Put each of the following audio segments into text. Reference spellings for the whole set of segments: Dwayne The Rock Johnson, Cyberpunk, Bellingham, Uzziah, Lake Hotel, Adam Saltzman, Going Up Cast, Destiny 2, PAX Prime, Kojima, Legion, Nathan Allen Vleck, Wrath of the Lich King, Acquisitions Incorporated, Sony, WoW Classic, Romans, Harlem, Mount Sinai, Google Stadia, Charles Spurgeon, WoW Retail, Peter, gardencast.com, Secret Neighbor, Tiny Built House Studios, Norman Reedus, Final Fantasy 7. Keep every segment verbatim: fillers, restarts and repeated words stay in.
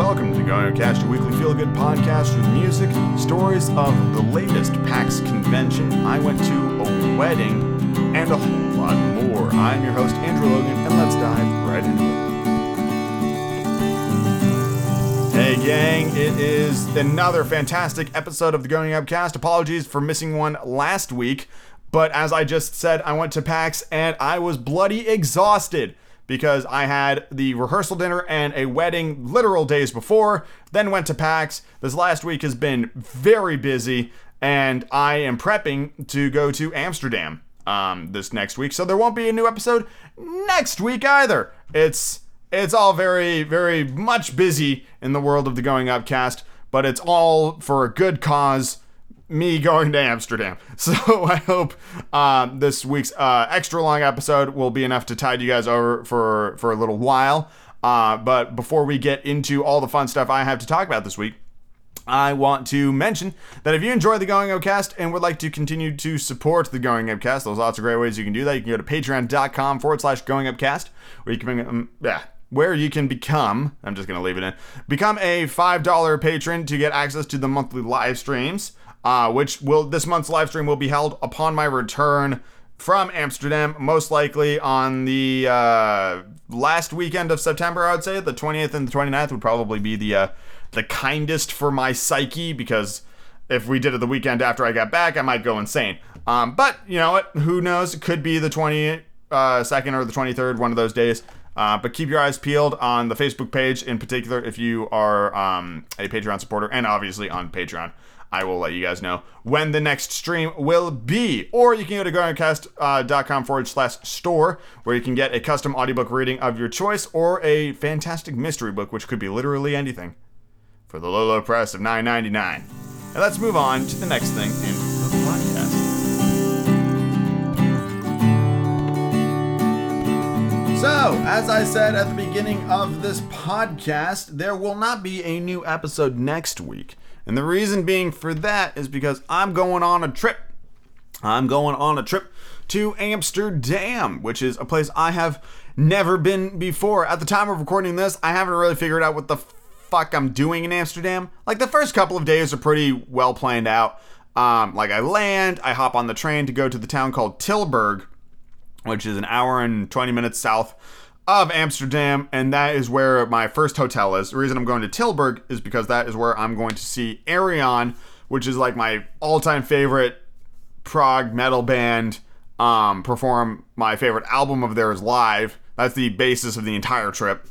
welcome to Going Up Cast, your weekly feel-good podcast with music, stories of the latest PAX convention. I went to a wedding and a whole lot more. I'm your host, Andrew Logan, and let's dive right into it. Hey, gang, it is another fantastic episode of the Going Up Cast. Apologies for missing one last week, but as I just said, I went to PAX and I was bloody exhausted, because I had the rehearsal dinner and a wedding literal days before, then went to PAX. This last week has been very busy, and I am prepping to go to Amsterdam um, this next week, so there won't be a new episode next week either. It's it's all very, very much busy in the world of the Going Up Cast, but it's all for a good cause, me going to Amsterdam. So I hope uh, this week's uh, extra long episode will be enough to tide you guys over for, for a little while. Uh, but before we get into all the fun stuff I have to talk about this week, I want to mention that if you enjoy the Going Up Cast and would like to continue to support the Going Up Cast, there's lots of great ways you can do that. You can go to patreon.com forward slash Going Up Cast, where you can... Um, yeah. where you can become, I'm just going to leave it in, become a five dollar patron to get access to the monthly live streams, uh, which will, this month's live stream will be held upon my return from Amsterdam, most likely on the uh, last weekend of September, I would say. The twentieth and the twenty-ninth would probably be the uh, the kindest for my psyche, because if we did it the weekend after I got back, I might go insane. Um, but, you know what, who knows, it could be the twenty-second or the twenty-third, one of those days. Uh, but keep your eyes peeled on the Facebook page in particular if you are um, a Patreon supporter, and obviously on Patreon. I will let you guys know when the next stream will be. Or you can go to gardencast dot com forward slash store, where you can get a custom audiobook reading of your choice or a fantastic mystery book, which could be literally anything, for the low, low price of nine ninety-nine. And let's move on to the next thing in the podcast. So, as I said at the beginning of this podcast, there will not be a new episode next week. And the reason being for that is because I'm going on a trip. I'm going on a trip to Amsterdam, which is a place I have never been before. At the time of recording this, I haven't really figured out what the fuck I'm doing in Amsterdam. Like, the first couple of days are pretty well planned out. Um, like, I land, I hop on the train to go to the town called Tilburg, which is an hour and twenty minutes south of Amsterdam, and that is where my first hotel is. The reason I'm going to Tilburg is because that is where I'm going to see Arion, which is like my all-time favorite prog metal band, um, perform my favorite album of theirs live. That's the basis of the entire trip,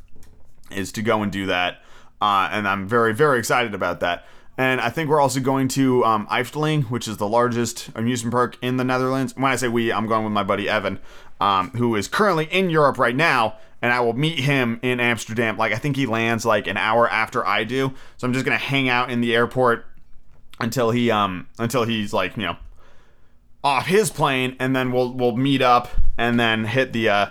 is to go and do that, uh, and I'm very, very excited about that. And I think we're also going to um, Efteling, which is the largest amusement park in the Netherlands. When I say we, I'm going with my buddy Evan, um, who is currently in Europe right now, and I will meet him in Amsterdam. Like, I think he lands like an hour after I do, so I'm just gonna hang out in the airport until he um until he's like, you know, off his plane, and then we'll we'll meet up and then hit the uh,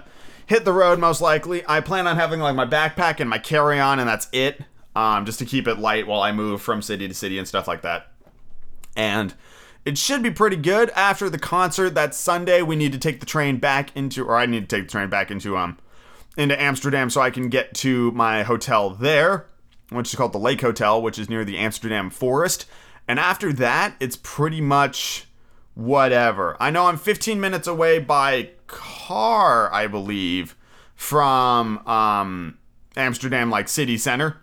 hit the road most likely. I plan on having like my backpack and my carry-on, and that's it. Um, just to keep it light while I move from city to city and stuff like that. And it should be pretty good. After the concert that Sunday, we need to take the train back into, or I need to take the train back into, um, into Amsterdam so I can get to my hotel there, which is called the Lake Hotel, which is near the Amsterdam Forest. And after that, it's pretty much whatever. I know I'm fifteen minutes away by car, I believe, from um, Amsterdam, like city center,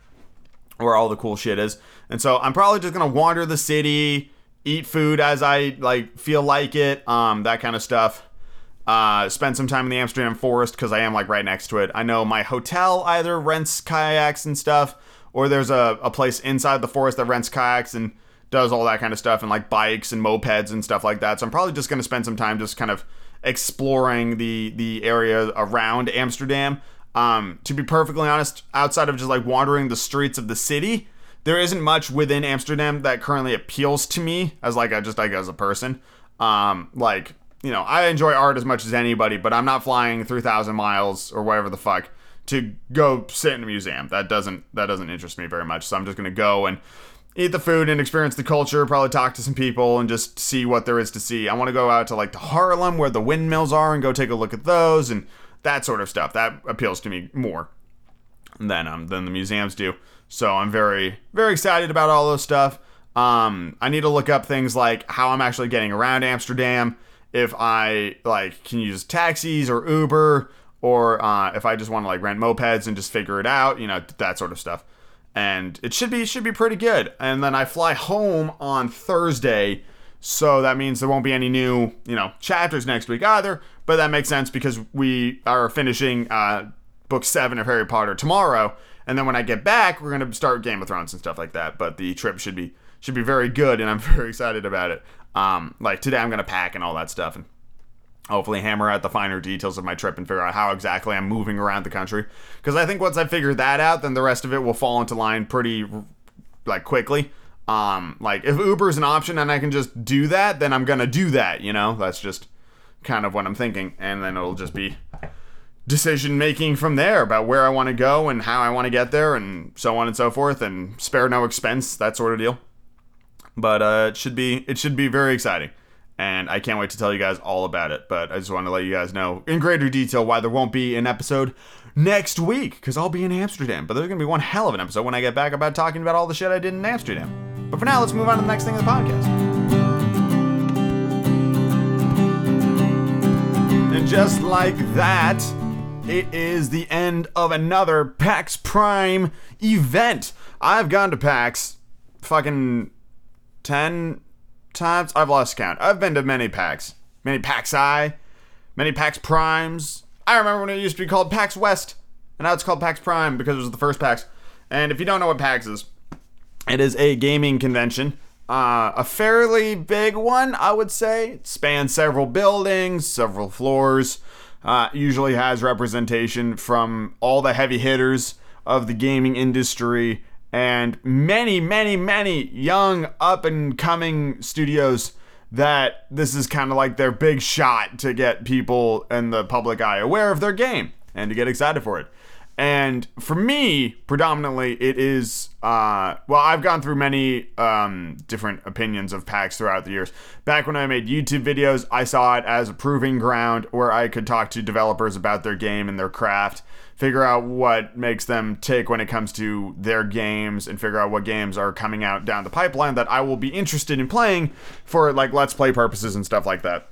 where all the cool shit is. And so I'm probably just gonna wander the city, eat food as I like feel like it, um, that kind of stuff. Uh, spend some time in the Amsterdam Forest, because I am like right next to it. I know my hotel either rents kayaks and stuff, or there's a, a place inside the forest that rents kayaks and does all that kind of stuff, and like bikes and mopeds and stuff like that. So I'm probably just gonna spend some time just kind of exploring the the area around Amsterdam. Um, to be perfectly honest, outside of just like wandering the streets of the city, there isn't much within Amsterdam that currently appeals to me as like a, just like as a person. Um, like, you know, I enjoy art as much as anybody, but I'm not flying three thousand miles or whatever the fuck to go sit in a museum. That doesn't, that doesn't interest me very much. So I'm just going to go and eat the food and experience the culture, probably talk to some people and just see what there is to see. I want to go out to like to Harlem, where the windmills are, and go take a look at those and that sort of stuff. That appeals to me more. than um than the museums do. So I'm very, very excited about all those stuff. Um, I need to look up things like how I'm actually getting around Amsterdam. If I like can use taxis or Uber, or uh, if I just want to like rent mopeds and just figure it out, you know, that sort of stuff. And it should be should be pretty good. And then I fly home on Thursday, so that means there won't be any new you know chapters next week either. But that makes sense because we are finishing uh, book seven of Harry Potter tomorrow. And then when I get back, we're gonna start Game of Thrones and stuff like that. But the trip should be should be very good, and I'm very excited about it. Um, like today, I'm gonna pack and all that stuff, and hopefully hammer out the finer details of my trip and figure out how exactly I'm moving around the country. Because I think once I figure that out, then the rest of it will fall into line pretty like quickly. Um, like if Uber is an option and I can just do that, then I'm gonna do that. You know, that's just kind of what I'm thinking, and then it'll just be decision making from there about where I want to go and how I want to get there and so on and so forth, and spare no expense, that sort of deal. But uh, it should be it should be very exciting, and I can't wait to tell you guys all about it. But I just want to let you guys know in greater detail why there won't be an episode next week, because I'll be in Amsterdam. But there's going to be one hell of an episode when I get back about talking about all the shit I did in Amsterdam. But for now, let's move on to the next thing in the podcast. And just like that, it is the end of another PAX Prime event. I've gone to PAX fucking... ten times? I've lost count. I've been to many PAX. Many PAXi. Many PAX Primes. I remember when it used to be called PAX West. And now it's called PAX Prime because it was the first PAX. And if you don't know what PAX is, it is a gaming convention. Uh, a fairly big one, I would say. It spans several buildings, several floors. Uh, usually has representation from all the heavy hitters of the gaming industry. And many, many, many young up-and-coming studios that this is kind of like their big shot to get people and the public eye aware of their game and to get excited for it. And for me, predominantly, it is... Uh, well, I've gone through many um, different opinions of PAX throughout the years. Back when I made YouTube videos, I saw it as a proving ground where I could talk to developers about their game and their craft, figure out what makes them tick when it comes to their games, and figure out what games are coming out down the pipeline that I will be interested in playing for like Let's Play purposes and stuff like that.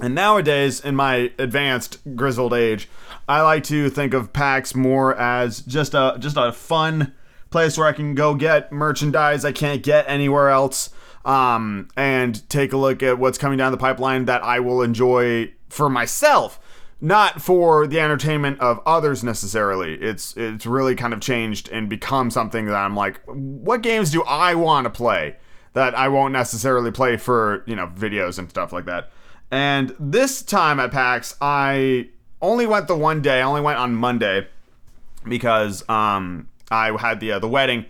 And nowadays, in my advanced, grizzled age, I like to think of PAX more as just a just a fun place where I can go get merchandise I can't get anywhere else, um, and take a look at what's coming down the pipeline that I will enjoy for myself. Not for the entertainment of others necessarily. It's it's really kind of changed and become something that I'm like, what games do I want to play that I won't necessarily play for, you know, videos and stuff like that. And this time at PAX, I only went the one day. I only went on Monday because um, I had the uh, the wedding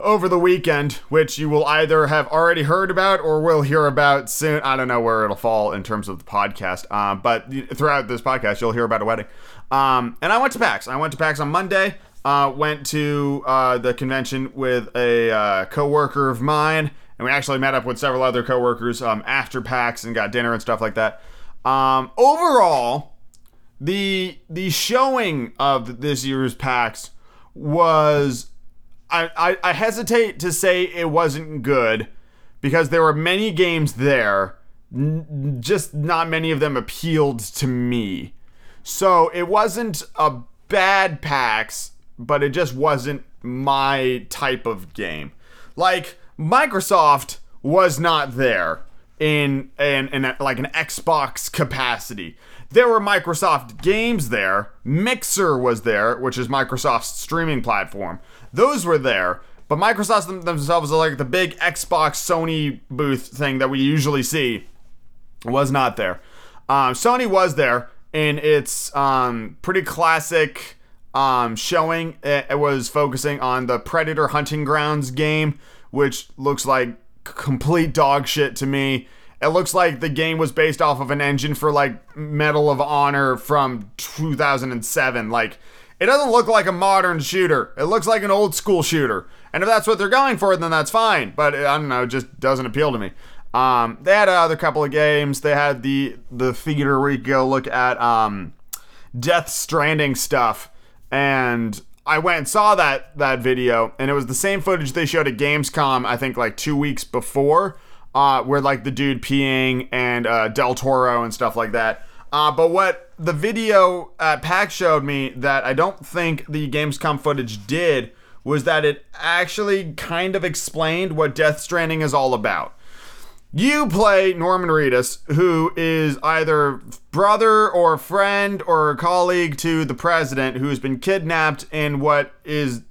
over the weekend, which you will either have already heard about or will hear about soon. I don't know where it'll fall in terms of the podcast, uh, but throughout this podcast, you'll hear about a wedding. Um, and I went to PAX. I went to PAX on Monday, uh, went to uh, the convention with a uh, coworker of mine, and we actually met up with several other coworkers um, after PAX and got dinner and stuff like that. Um, overall, the the showing of this year's PAX was... I, I, I hesitate to say it wasn't good because there were many games there, n- just not many of them appealed to me. So it wasn't a bad PAX, but it just wasn't my type of game. Like, Microsoft was not there in an in, in like an Xbox capacity. There were Microsoft games there. Mixer was there, which is Microsoft's streaming platform. Those were there, but Microsoft them- themselves are like the big Xbox Sony booth thing that we usually see was not there. Um, Sony was there in its um, pretty classic um, showing. It-, it was focusing on the Predator Hunting Grounds game, which looks like complete dog shit to me. It looks like the game was based off of an engine for like Medal of Honor from two thousand seven. Like, it doesn't look like a modern shooter. It looks like an old school shooter. And if that's what they're going for, then that's fine. But I don't know, it just doesn't appeal to me. Um, they had another couple of games. They had the the theater where you go look at um, Death Stranding stuff. And I went and saw that that video, and it was the same footage they showed at Gamescom, I think, like two weeks before, uh, where like the dude peeing and uh, Del Toro and stuff like that. Uh, but what the video at PAX showed me that I don't think the Gamescom footage did was that it actually kind of explained what Death Stranding is all about. You play Norman Reedus, who is either brother or friend or colleague to the president, who's been kidnapped in what is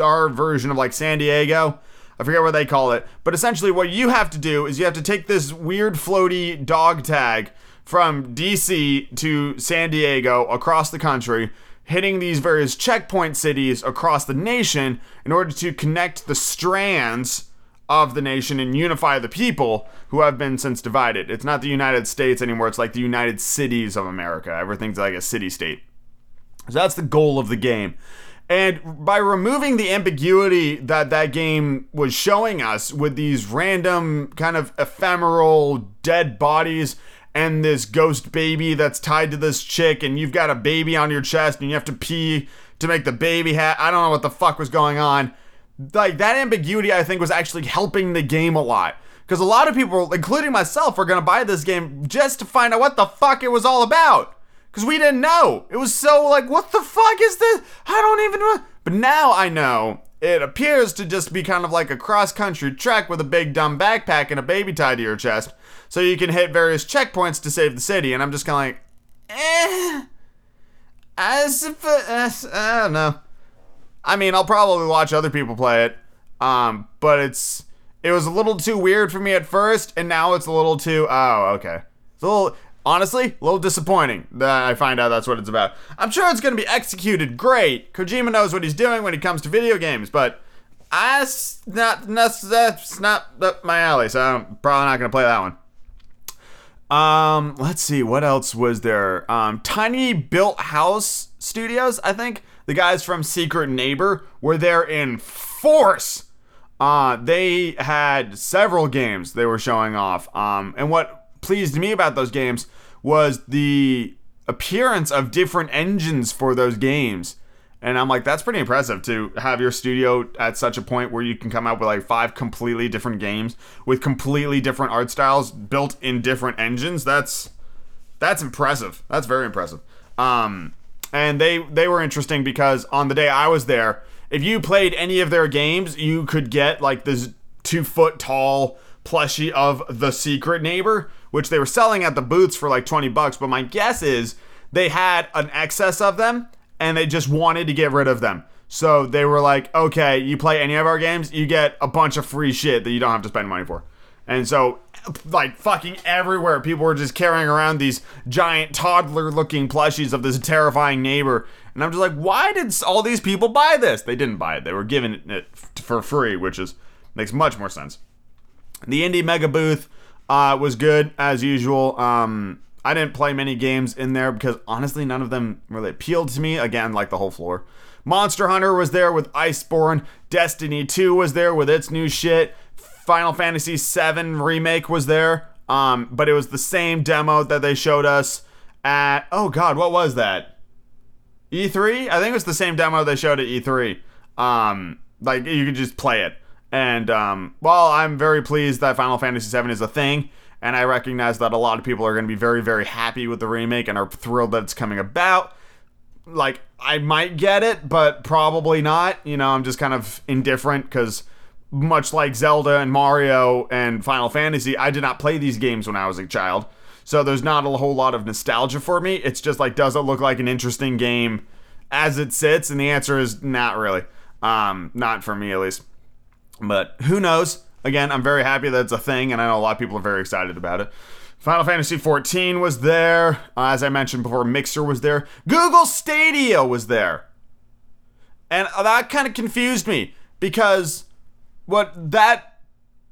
our version of like San Diego. I forget what they call it. But essentially what you have to do is you have to take this weird floaty dog tag from D C to San Diego across the country, hitting these various checkpoint cities across the nation in order to connect the strands of the nation and unify the people who have been since divided. It's not the United States anymore. It's like the United Cities of America. Everything's like a city-state. So that's the goal of the game. And by removing the ambiguity that that game was showing us with these random kind of ephemeral dead bodies and this ghost baby that's tied to this chick, and you've got a baby on your chest, and you have to pee to make the baby hat. I don't know what the fuck was going on. Like, that ambiguity, I think, was actually helping the game a lot. Because a lot of people, including myself, were going to buy this game just to find out what the fuck it was all about. Because we didn't know. It was so, like, what the fuck is this? I don't even know. But now I know. It appears to just be kind of like a cross-country trek with a big dumb backpack and a baby tied to your chest. So you can hit various checkpoints to save the city. And I'm just kind of like, eh, I suppose, I don't know. I mean, I'll probably watch other people play it. Um, but it's, it was a little too weird for me at first. And now it's a little too, oh, okay. It's a little, honestly, a little disappointing that I find out that's what it's about. I'm sure it's going to be executed great. Kojima knows what he's doing when it comes to video games, but I, not, not, that's not up my alley. So I'm probably not going to play that one. Um, let's see, what else was there? Um, Tiny Built House Studios, I think. The guys from Secret Neighbor were there in force. Uh, they had several games they were showing off. Um, and what pleased me about those games was the appearance of different engines for those games. And I'm like, that's pretty impressive to have your studio at such a point where you can come out with like five completely different games with completely different art styles built in different engines. That's that's impressive. That's very impressive. Um, and they, they were interesting because on the day I was there, if you played any of their games, you could get like this two foot tall plushie of the Secret Neighbor, which they were selling at the booths for like twenty bucks. But my guess is they had an excess of them. And they just wanted to get rid of them. So they were like, okay, you play any of our games, you get a bunch of free shit that you don't have to spend money for. And so, like, fucking everywhere, people were just carrying around these giant toddler-looking plushies of this terrifying neighbor. And I'm just like, why did all these people buy this? They didn't buy it. They were given it for free, which is makes much more sense. The Indie Mega Booth uh, was good, as usual. Um... I didn't play many games in there because, honestly, none of them really appealed to me. Again, like the whole floor. Monster Hunter was there with Iceborne. Destiny two was there with its new shit. Final Fantasy seven Remake was there. Um, but it was the same demo that they showed us at... Oh, God, what was that? E three? I think it was the same demo they showed at E three. Um, like, you could just play it. And, um, well, I'm very pleased that Final Fantasy seven is a thing. And I recognize that a lot of people are going to be very, very happy with the remake and are thrilled that it's coming about. Like, I might get it, but probably not. You know, I'm just kind of indifferent because much like Zelda and Mario and Final Fantasy, I did not play these games when I was a child. So there's not a whole lot of nostalgia for me. It's just like, does it look like an interesting game as it sits? And the answer is not really. Um, not for me, at least. But who knows? Again, I'm very happy that it's a thing, and I know a lot of people are very excited about it. Final Fantasy fourteen was there. Uh, as I mentioned before, Mixer was there. Google Stadia was there. And that kind of confused me, because what that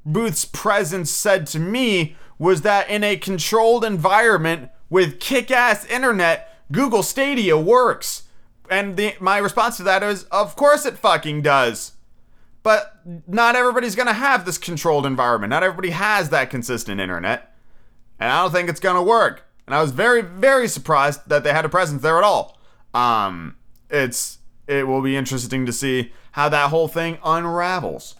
booth's presence said to me was that in a controlled environment with kick-ass internet, Google Stadia works. And the, my response to that is, of course it fucking does. But not everybody's going to have this controlled environment. Not everybody has that consistent internet. And I don't think it's going to work. And I was very, very surprised that they had a presence there at all. Um, it's it will be interesting to see how that whole thing unravels.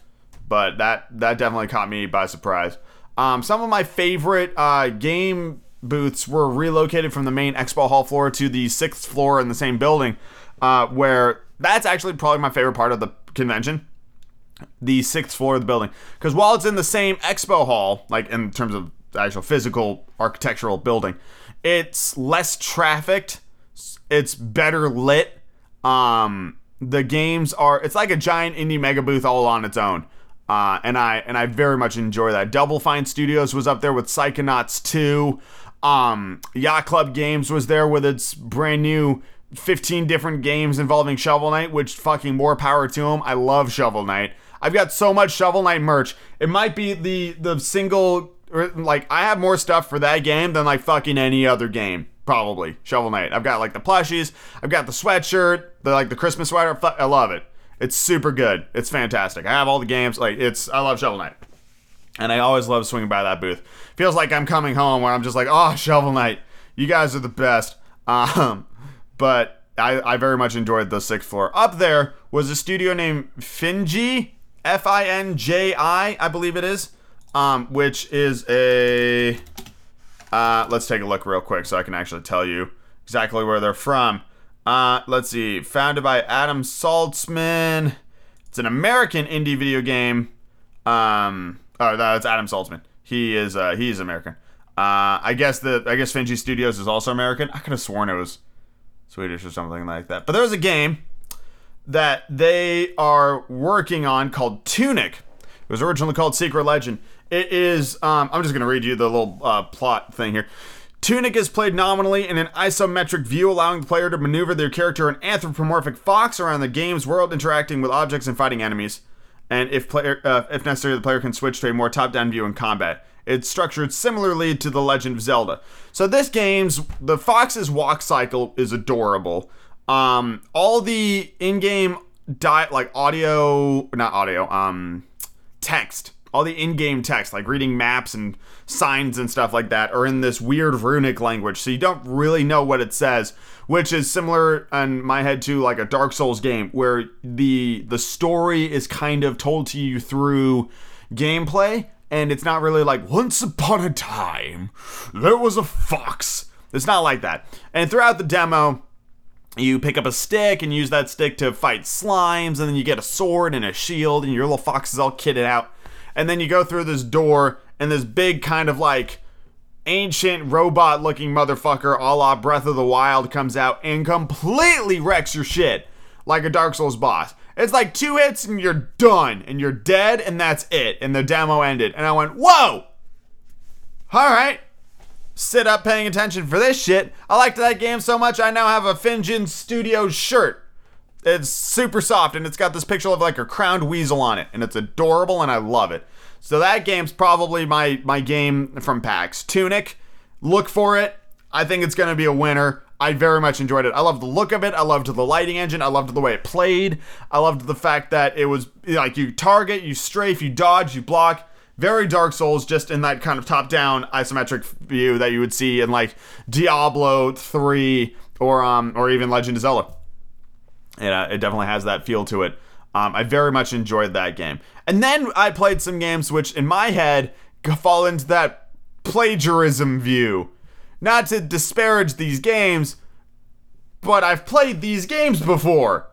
But that that definitely caught me by surprise. Um, some of my favorite uh, game booths were relocated from the main expo hall floor to the sixth floor in the same building, uh, where that's actually probably my favorite part of the convention, the sixth floor of the building. Because while it's in the same expo hall, like in terms of the actual physical architectural building, it's less trafficked, it's better lit. Um, the games are, it's like a giant indie mega booth all on its own. Uh, and I and I very much enjoy that. Double Fine Studios was up there with Psychonauts two. Um, Yacht Club Games was there with its brand new fifteen different games involving Shovel Knight, which fucking more power to them. I love Shovel Knight. I've got so much Shovel Knight merch. It might be the, the single, or like, I have more stuff for that game than like fucking any other game. Probably. Shovel Knight. I've got like the plushies. I've got the sweatshirt. The like the Christmas sweater. I love it. It's super good. It's fantastic. I have all the games. Like it's, I love Shovel Knight, and I always love swinging by that booth. Feels like I'm coming home, where I'm just like, oh, Shovel Knight, you guys are the best. Um, but I, I very much enjoyed the sixth floor. Up there was a studio named Finji, F I N J I, I believe it is, um, which is a. Uh, let's take a look real quick so I can actually tell you exactly where they're from. Uh, let's see. Founded by Adam Saltzman. It's an American indie video game. Um, oh, that's Adam Saltzman. He is uh, he's American. Uh, I guess the I guess Finji Studios is also American. I could have sworn it was Swedish or something like that. But there was a game that they are working on called Tunic. It was originally called Secret Legion. It is. Um, I'm just gonna read you the little uh, plot thing here. Tunic is played nominally in an isometric view, allowing the player to maneuver their character, an anthropomorphic fox, around the game's world, interacting with objects and fighting enemies. And if player, uh, if necessary, the player can switch to a more top-down view in combat. It's structured similarly to The Legend of Zelda. So this game's, the fox's walk cycle is adorable. Um, all the in-game, di- like audio, not audio, um, text. All the in-game text, like reading maps and signs and stuff like that, are in this weird runic language, so you don't really know what it says, which is similar in my head to like a Dark Souls game, where the the story is kind of told to you through gameplay, and it's not really like, once upon a time, there was a fox. It's not like that. And throughout the demo, you pick up a stick and use that stick to fight slimes, and then you get a sword and a shield, and your little fox is all kitted out. And then you go through this door, and this big kind of like ancient robot-looking motherfucker a la Breath of the Wild comes out and completely wrecks your shit like a Dark Souls boss. It's like two hits and you're done, and you're dead, and that's it, and the demo ended. And I went, whoa! All right. Sit up paying attention for this shit. I liked that game so much I now have a Finjin Studios shirt. It's super soft, and it's got this picture of like a crowned weasel on it, and it's adorable, and I love it. So that game's probably my my game from PAX. Tunic, look for it. I think it's going to be a winner. I very much enjoyed it. I loved the look of it. I loved the lighting engine. I loved the way it played. I loved the fact that it was like you target, you strafe, you dodge, you block. Very Dark Souls, just in that kind of top-down isometric view that you would see in like Diablo three or um or even Legend of Zelda. It, uh, it definitely has that feel to it. Um, I very much enjoyed that game. And then I played some games which, in my head, fall into that plagiarism view. Not to disparage these games, but I've played these games before.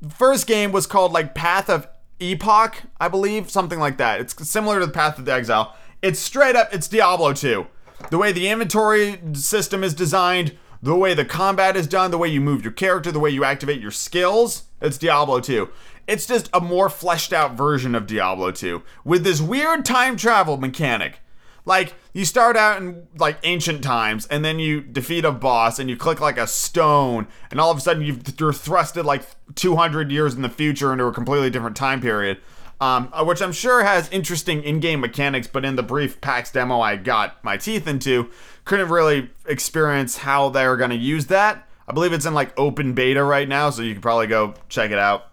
The first game was called, like, Path of Epoch, I believe. Something like that. It's similar to the Path of the Exile. It's straight up, it's Diablo two. The way the inventory system is designed, the way the combat is done, the way you move your character, the way you activate your skills, it's Diablo two. It's just a more fleshed out version of Diablo two with this weird time travel mechanic. Like, you start out in, like, ancient times, and then you defeat a boss, and you click, like, a stone, and all of a sudden you've, you're thrusted, like, two hundred years in the future into a completely different time period, um, which I'm sure has interesting in-game mechanics, but in the brief PAX demo I got my teeth into, couldn't really experience how they're going to use that. I believe it's in like open beta right now, so you can probably go check it out.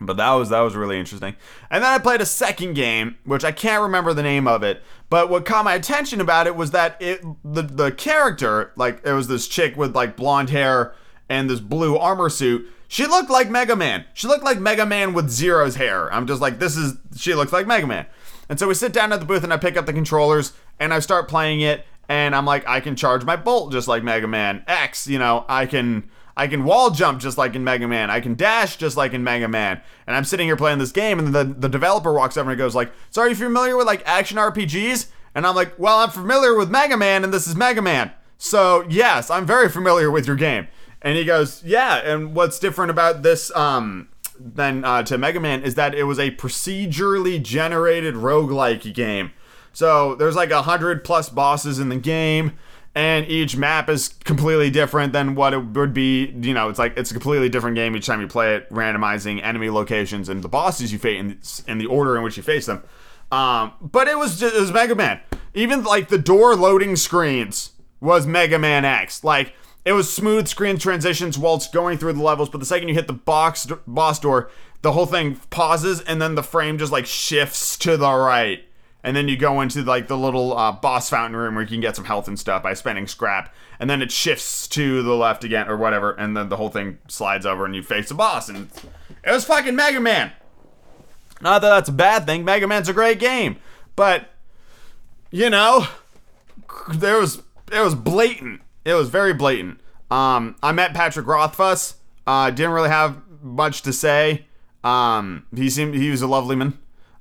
But that was that was really interesting. And then I played a second game, which I can't remember the name of it, but what caught my attention about it was that it the, the character, like it was this chick with like blonde hair and this blue armor suit, She looked like Mega Man. She looked like Mega Man with Zero's hair. I'm just like, this is, she looks like Mega Man. And so we sit down at the booth and I pick up the controllers and I start playing it. And I'm like, I can charge my bolt just like Mega Man X. You know, I can I can wall jump just like in Mega Man. I can dash just like in Mega Man. And I'm sitting here playing this game, and the, the developer walks over and goes like, so are you familiar with like action R P Gs? And I'm like, well, I'm familiar with Mega Man, and this is Mega Man. So yes, I'm very familiar with your game. And he goes, yeah, and what's different about this um, than uh, to Mega Man is that it was a procedurally generated roguelike game. So there's like a hundred plus bosses in the game, and each map is completely different than what it would be. You know, it's like, it's a completely different game each time you play it, randomizing enemy locations and the bosses you face in the order in which you face them. Um, but it was just, it was Mega Man. Even like the door loading screens was Mega Man X. Like, it was smooth screen transitions whilst going through the levels, but the second you hit the box boss door, the whole thing pauses and then the frame just like shifts to the right. And then you go into like the little uh, boss fountain room where you can get some health and stuff by spending scrap. And then it shifts to the left again or whatever. And then the whole thing slides over and you face the boss. And it was fucking Mega Man. Not that that's a bad thing. Mega Man's a great game. But, you know, there was, it was blatant. It was very blatant. Um, I met Patrick Rothfuss. Uh, didn't really have much to say. Um, he seemed, he was a lovely man.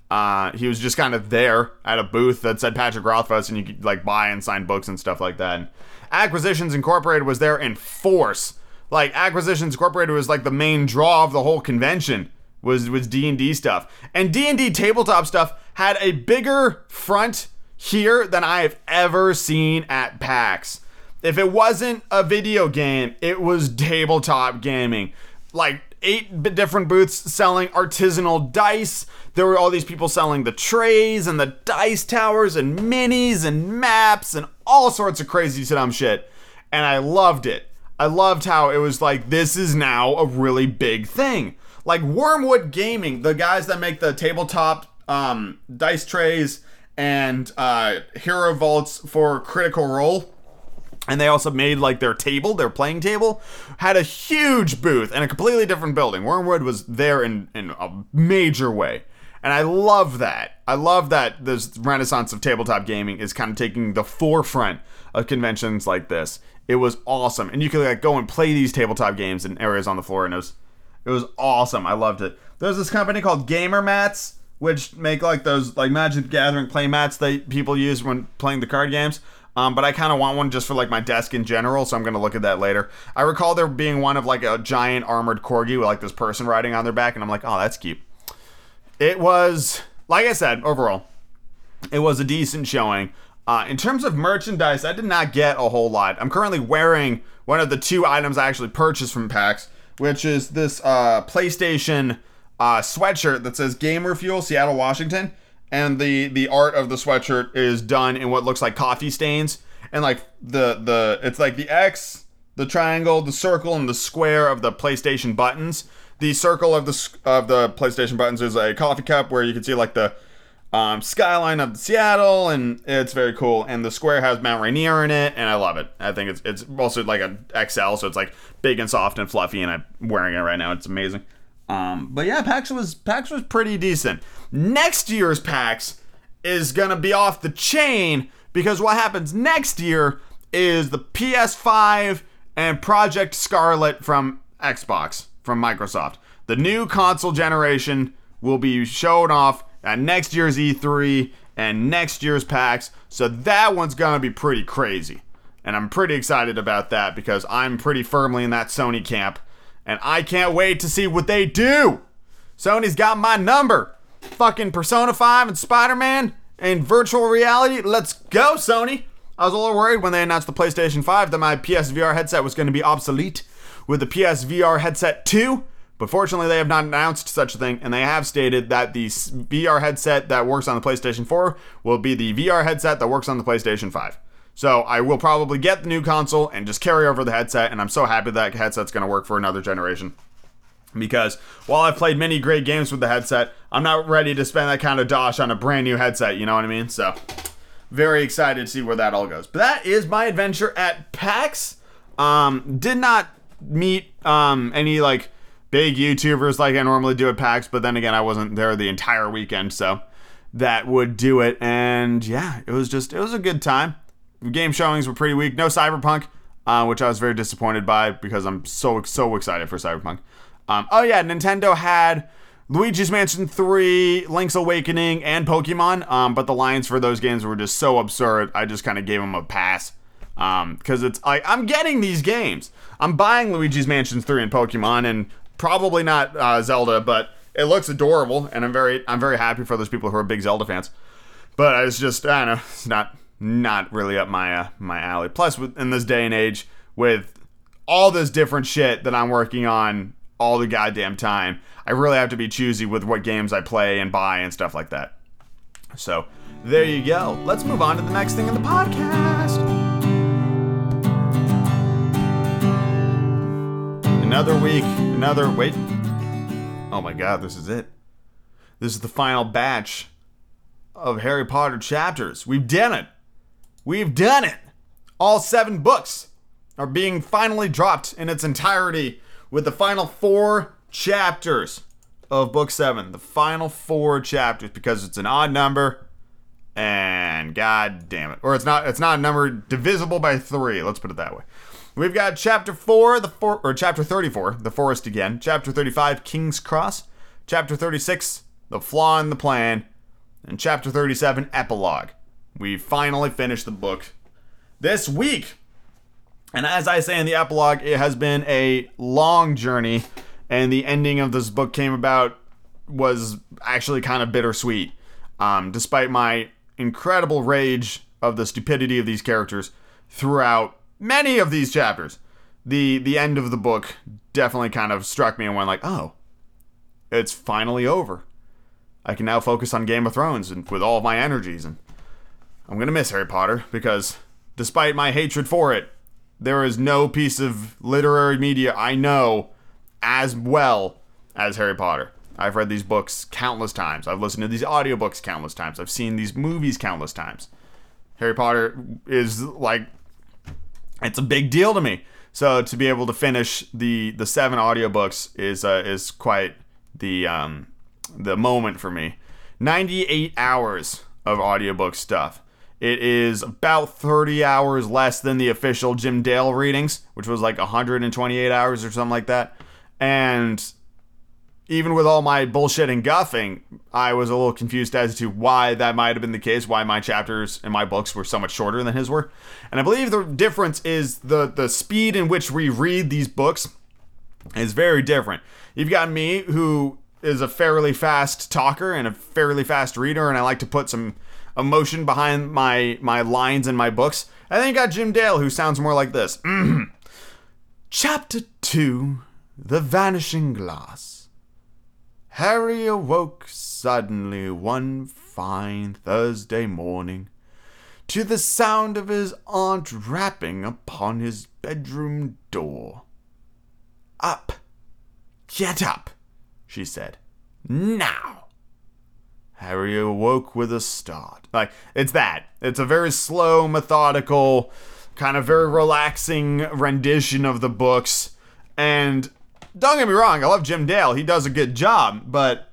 Uh, he was just kind of there at a booth that said Patrick Rothfuss, and you could like buy and sign books and stuff like that. And Acquisitions Incorporated was there in force. Like, Acquisitions Incorporated was like the main draw of the whole convention, was was D and D stuff. And D and D tabletop stuff had a bigger front here than I have ever seen at PAX. If it wasn't a video game, it was tabletop gaming. Like, eight different booths selling artisanal dice. There were all these people selling the trays and the dice towers and minis and maps and all sorts of crazy dumb shit. And I loved it. I loved how it was like, this is now a really big thing. Like, Wormwood Gaming, the guys that make the tabletop um, dice trays and uh, hero vaults for Critical Role, and they also made like their table, their playing table, had a huge booth in a completely different building. Wormwood was there in, in a major way. And I love that. I love that this renaissance of tabletop gaming is kind of taking the forefront of conventions like this. It was awesome. And you could like go and play these tabletop games in areas on the floor, and it was, it was awesome. I loved it. There's this company called Gamer Mats, which make like those like Magic the Gathering play mats that people use when playing the card games. Um, but I kind of want one just for like my desk in general, so I'm going to look at that later. I recall there being one of like a giant armored corgi with like this person riding on their back, and I'm like, oh, that's cute. It was, like I said, overall, it was a decent showing. Uh, in terms of merchandise, I did not get a whole lot. I'm currently wearing one of the two items I actually purchased from PAX, which is this uh, PlayStation uh, sweatshirt that says Gamer Fuel, Seattle, Washington. And the, the art of the sweatshirt is done in what looks like coffee stains. And like the, the, it's like the X, the triangle, the circle, and the square of the PlayStation buttons. The circle of the, of the PlayStation buttons is a coffee cup where you can see like the um, skyline of Seattle, and it's very cool. And the square has Mount Rainier in it, and I love it. I think it's, it's also like an X L, so it's like big and soft and fluffy, and I'm wearing it right now. It's amazing. Um, but yeah, PAX was PAX was pretty decent. Next year's PAX is gonna be off the chain, because what happens next year is the P S five and Project Scarlet from Xbox, from Microsoft. The new console generation will be shown off at next year's E three and next year's PAX, so that one's gonna be pretty crazy. And I'm pretty excited about that, because I'm pretty firmly in that Sony camp. And I can't wait to see what they do. Sony's got my number. Fucking Persona five and Spider-Man and virtual reality. Let's go, Sony. I was a little worried when they announced the PlayStation five that my P S V R headset was going to be obsolete with the P S V R headset two. But fortunately, they have not announced such a thing. And they have stated that the V R headset that works on the PlayStation four will be the V R headset that works on the PlayStation five. So I will probably get the new console and just carry over the headset, and I'm so happy that headset's going to work for another generation. Because while I've played many great games with the headset, I'm not ready to spend that kind of dosh on a brand new headset, you know what I mean? So, very excited to see where that all goes. But that is my adventure at PAX. Um, did not meet um, any, like, big YouTubers like I normally do at PAX, but then again, I wasn't there the entire weekend, so that would do it. And yeah, it was just, it was a good time. Game showings were pretty weak. No Cyberpunk, uh, which I was very disappointed by because I'm so, so excited for Cyberpunk. Um, oh yeah, Nintendo had Luigi's Mansion three, Link's Awakening, and Pokémon, um, but the lines for those games were just so absurd, I just kind of gave them a pass. Because um, it's like, I'm getting these games. I'm buying Luigi's Mansion three and Pokemon, and probably not uh, Zelda, but it looks adorable, and I'm very I'm very happy for those people who are big Zelda fans. But it's just, I don't know, it's not not really up my uh, my alley. Plus, with, in this day and age, with all this different shit that I'm working on all the goddamn time, I really have to be choosy with what games I play and buy and stuff like that. So, there you go. Let's move on to the next thing in the podcast. Another week, another, wait. Oh my god, this is it. This is the final batch of Harry Potter chapters. We've done it. We've done it. All seven books are being finally dropped in its entirety with the final four chapters of book seven. The final four chapters, because it's an odd number and god damn it. Or it's not, it's not a number divisible by three. Let's put it that way. We've got Chapter four, the for, or Chapter thirty-four, The Forest Again. Chapter thirty-five, King's Cross. Chapter thirty-six, The Flaw in the Plan. And Chapter thirty-seven, Epilogue. We finally finished the book this week. And as I say in the epilogue, it has been a long journey. And the ending of this book came about was actually kind of bittersweet. Um, despite my incredible rage of the stupidity of these characters throughout many of these chapters, the the end of the book definitely kind of struck me and went like, oh, it's finally over. I can now focus on Game of Thrones and with all of my energies, and I'm gonna miss Harry Potter because despite my hatred for it, there is no piece of literary media I know as well as Harry Potter. I've read these books countless times. I've listened to these audiobooks countless times. I've seen these movies countless times. Harry Potter is like, it's a big deal to me. So to be able to finish the the seven audiobooks is uh, is quite the um, the moment for me. ninety-eight hours of audiobook stuff. It is about thirty hours less than the official Jim Dale readings, which was like one hundred twenty-eight hours or something like that. And even with all my bullshit and guffing, I was a little confused as to why that might have been the case, why my chapters and my books were so much shorter than his were. And I believe the difference is the, the speed in which we read these books is very different. You've got me, who is a fairly fast talker and a fairly fast reader, and I like to put some emotion behind my, my lines in my books. And then you got Jim Dale, who sounds more like this. Chapter two, The Vanishing Glass. Harry awoke suddenly one fine Thursday morning to the sound of his aunt rapping upon his bedroom door. Up. Get up, she said. Now. Harry awoke with a start. Like, it's that. It's a very slow, methodical, kind of very relaxing rendition of the books. And don't get me wrong, I love Jim Dale. He does a good job, but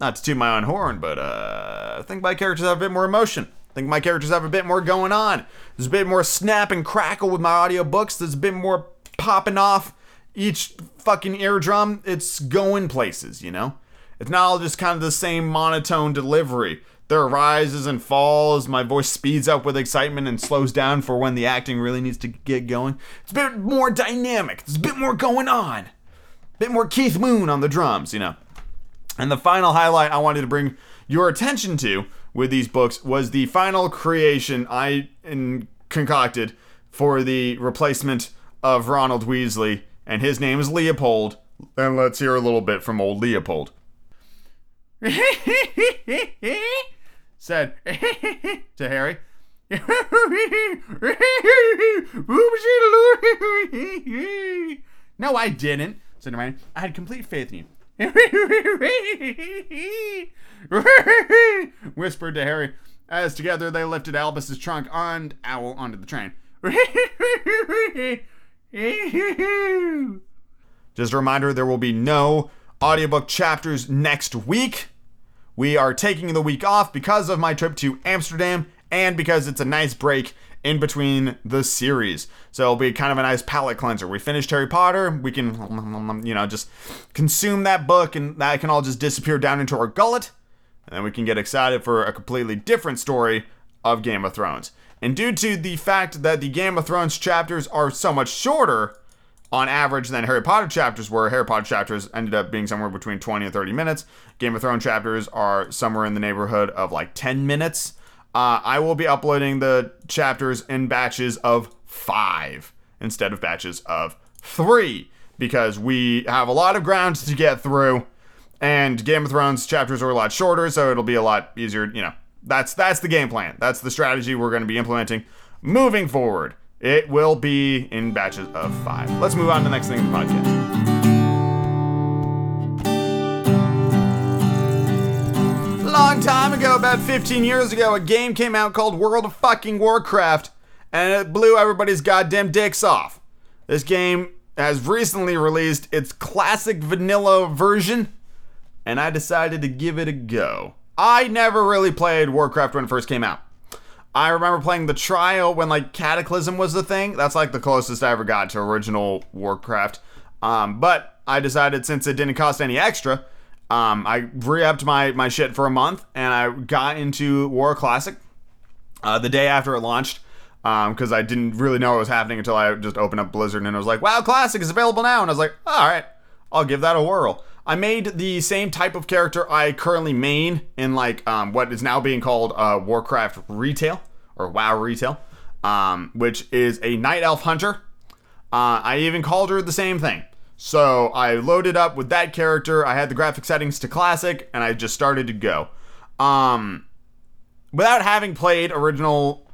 not to toot my own horn, but uh, I think my characters have a bit more emotion. I think my characters have a bit more going on. There's a bit more snap and crackle with my audiobooks. There's a bit more popping off each fucking eardrum. It's going places, you know? It's not all just kind of the same monotone delivery. There are rises and falls. My voice speeds up with excitement and slows down for when the acting really needs to get going. It's a bit more dynamic. There's a bit more going on. Bit more Keith Moon on the drums, you know. And the final highlight I wanted to bring your attention to with these books was the final creation I concocted for the replacement of Ronald Weasley, and his name is Leopold. And let's hear a little bit from old Leopold. Said to Harry. No, I didn't. So I had complete faith in you. Whispered to Harry as together they lifted Albus's trunk and Owl onto the train. Just a reminder, there will be no audiobook chapters next week. We are taking the week off because of my trip to Amsterdam and because it's a nice break in between the series. So it'll be kind of a nice palate cleanser. We finished Harry Potter. We can, you know, just consume that book and that can all just disappear down into our gullet. And then we can get excited for a completely different story of Game of Thrones. And due to the fact that the Game of Thrones chapters are so much shorter on average than Harry Potter chapters were, Harry Potter chapters ended up being somewhere between twenty and thirty minutes. Game of Thrones chapters are somewhere in the neighborhood of like ten minutes. Uh, I will be uploading the chapters in batches of five instead of batches of three because we have a lot of ground to get through and Game of Thrones chapters are a lot shorter, so it'll be a lot easier, you know. That's that's the game plan. That's the strategy we're going to be implementing moving forward. It will be in batches of five. Let's move on to the next thing in the podcast. Long time ago, about fifteen years ago, a game came out called World of Fucking Warcraft, and it blew everybody's goddamn dicks off. This game has recently released its classic vanilla version, and I decided to give it a go. I never really played Warcraft when it first came out. I remember playing the trial when like Cataclysm was the thing. That's like the closest I ever got to original Warcraft. Um, but I decided since it didn't cost any extra, um, I re-upped my, my shit for a month and I got into WoW Classic uh, the day after it launched because um, I didn't really know what was happening until I just opened up Blizzard and it was like, WoW Classic is available now. And I was like, all right, I'll give that a whirl. I made the same type of character I currently main in like um, what is now being called uh, Warcraft Retail or WoW Retail, um, which is a Night Elf Hunter. Uh, I even called her the same thing. So I loaded up with that character. I had the graphic settings to classic and I just started to go. Um, without having played original